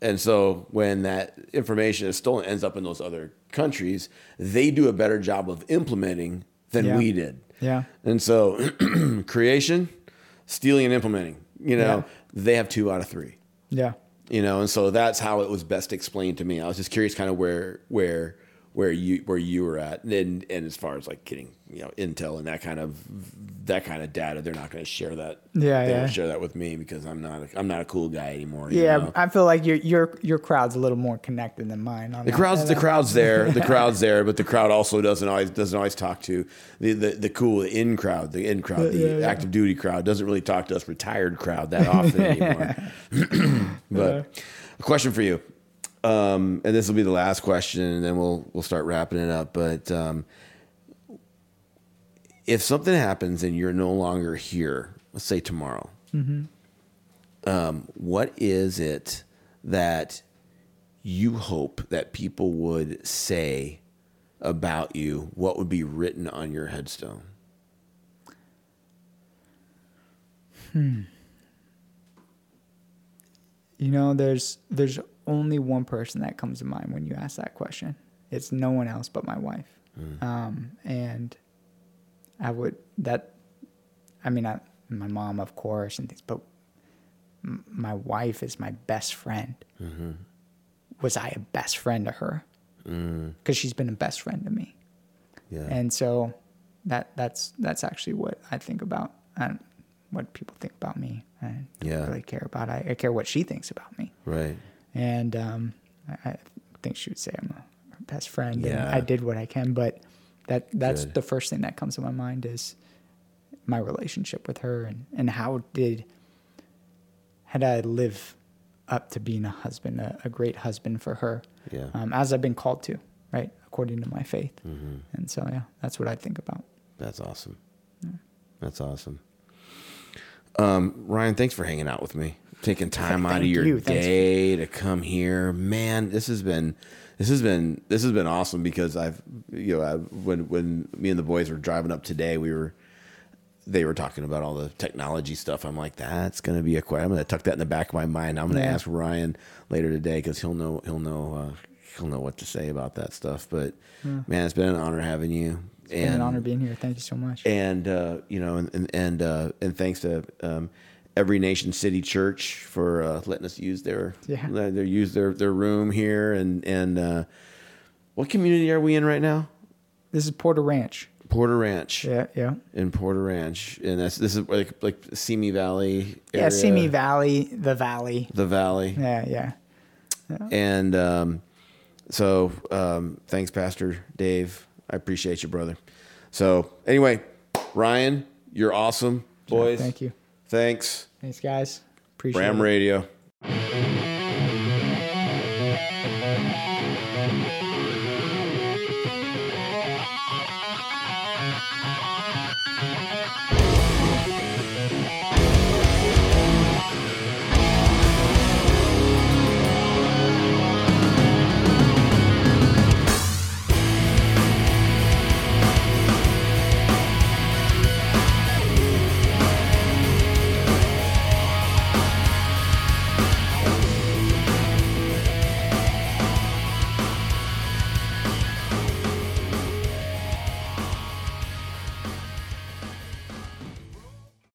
And so when that information is stolen, ends up in those other countries, they do a better job of implementing than yeah. we did. Yeah. And so creation, stealing and implementing, you know, yeah. they have two out of three. Yeah. You know, and so that's how it was best explained to me. I was just curious kind of where, where, where you where you were at, and and as far as like getting you know Intel and that kind of that kind of data, they're not going to share that. Yeah, they yeah. don't share that with me because I'm not a, I'm not a cool guy anymore. Yeah, you know? I feel like your your your crowd's a little more connected than mine. On the crowd's the crowd's there, the crowd's there, but the crowd also doesn't always doesn't always talk to the the, the cool in crowd, the in crowd, the yeah, yeah. active duty crowd doesn't really talk to us retired crowd that often anymore. But yeah. a question for you. Um, and this will be the last question, and then we'll we'll start wrapping it up. But um, if something happens and you're no longer here, let's say tomorrow, mm-hmm. um, what is it that you hope that people would say about you? What would be written on your headstone? Hmm. You know, there's there's. only one person that comes to mind when you ask that question. It's no one else but my wife. Mm. Um, and I would, that, I mean, I, my mom, of course, and things, but m- my wife is my best friend. Mm-hmm. Was I a best friend to her? Mm. 'Cause she's been a best friend to me. Yeah. And so that, that's, that's actually what I think about and what people think about me. I don't yeah. really care about, I, I care what she thinks about me. Right. And um, I think she would say I'm a, her best friend. Yeah. And I did what I can, but that that's Good. The first thing that comes to my mind is my relationship with her, and, and how did, how did I live up to being a husband, a, a great husband for her, yeah. um, as I've been called to, right, according to my faith. Mm-hmm. And so, yeah, that's what I think about. That's awesome. Yeah. That's awesome. Um, Ryan, thanks for hanging out with me, taking time out of your you. day Thanks. to come here, man. This has been, this has been, this has been awesome because I've, you know, I've, when, when me and the boys were driving up today, we were, they were talking about all the technology stuff. I'm like, that's going to be a question. I'm going to tuck that in the back of my mind. I'm going to yeah. ask Ryan later today, cause he'll know, he'll know, uh, he'll know what to say about that stuff. But yeah. man, it's been an honor having you. It's and, been an honor being here. Thank you so much. And, uh, you know, and, and, and, uh, and thanks to, um, Every Nation City Church for uh, letting us use their yeah. their use their, their room here, and and uh, what community are we in right now? This is Porter Ranch. Porter Ranch. Yeah, yeah. In Porter Ranch, and that's this is like like Simi Valley. Area. Yeah, Simi Valley, the Valley. The Valley. Yeah, yeah. yeah. And um, so, um, thanks, Pastor Dave. I appreciate you, brother. So anyway, Ryan, you're awesome, boys. Yeah, thank you. Thanks. Thanks, guys. Appreciate it. Bram Radio.